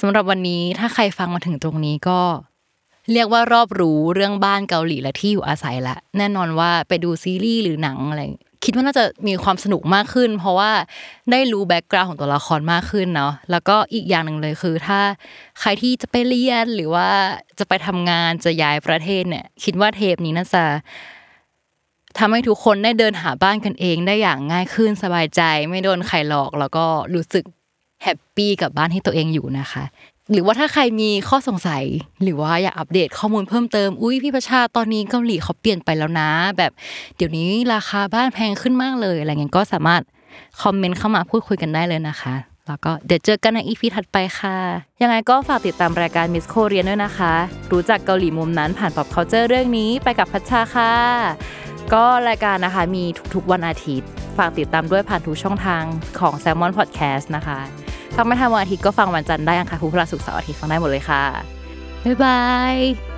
สำหรับวันนี้ถ้าใครฟังมาถึงตรงนี้ก็เรียกว่ารอบรู้เรื่องบ้านเกาหลีและที่อยู่อาศัยละแน่นอนว่าไปดูซีรีส์หรือหนังอะไรคิดว่าน่าจะมีความสนุกมากขึ้นเพราะว่าได้รู้แบ็คกราวด์ของตัวละครมากขึ้นเนาะแล้วก็อีกอย่างนึงเลยคือถ้าใครที่จะไปเรียนหรือว่าจะไปทำงานจะย้ายประเทศเนี่ยคิดว่าเทปนี้น่าจะทำให้ทุกคนได้เดินหาบ้านกันเองได้อย่างง่ายขึ้นสบายใจไม่โดนใครหลอกแล้วก็รู้สึกแฮปปี้กับบ้านที่ตัวเองอยู่นะคะหรือว่าถ้าใครมีข้อสงสัยหรือว่าอยากอัปเดตข้อมูลเพิ่มเติมอุ้ยพี่ประชาตอนนี้เกาหลีเขาเปลี่ยนไปแล้วนะแบบเดี๋ยวนี้ราคาบ้านแพงขึ้นมากเลยอะไรเงี้ยก็สามารถคอมเมนต์เข้ามาพูดคุยกันได้เลยนะคะแล้วก็เดี๋ยวเจอกันใน อี พี ถัดไปค่ะยังไงก็ฝากติดตามรายการ Miss Ko ด้วยนะคะรู้จักเกาหลีมุมนั้นผ่าน pop culture เรื่องนี้ไปกับพัชชาค่ะก็รายการนะคะมีทุกๆวันอาทิตย์ฝากติดตามด้วยผ่านทุกช่องทางของ Salmon Podcast นะคะฟังไม่ทันวันอาทิตย์ก็ฟังวันจันทร์ได้อังคารพุธพฤหัสศุกร์เสาร์อาทิตย์ฟังได้หมดเลยค่ะบ๊ายบาย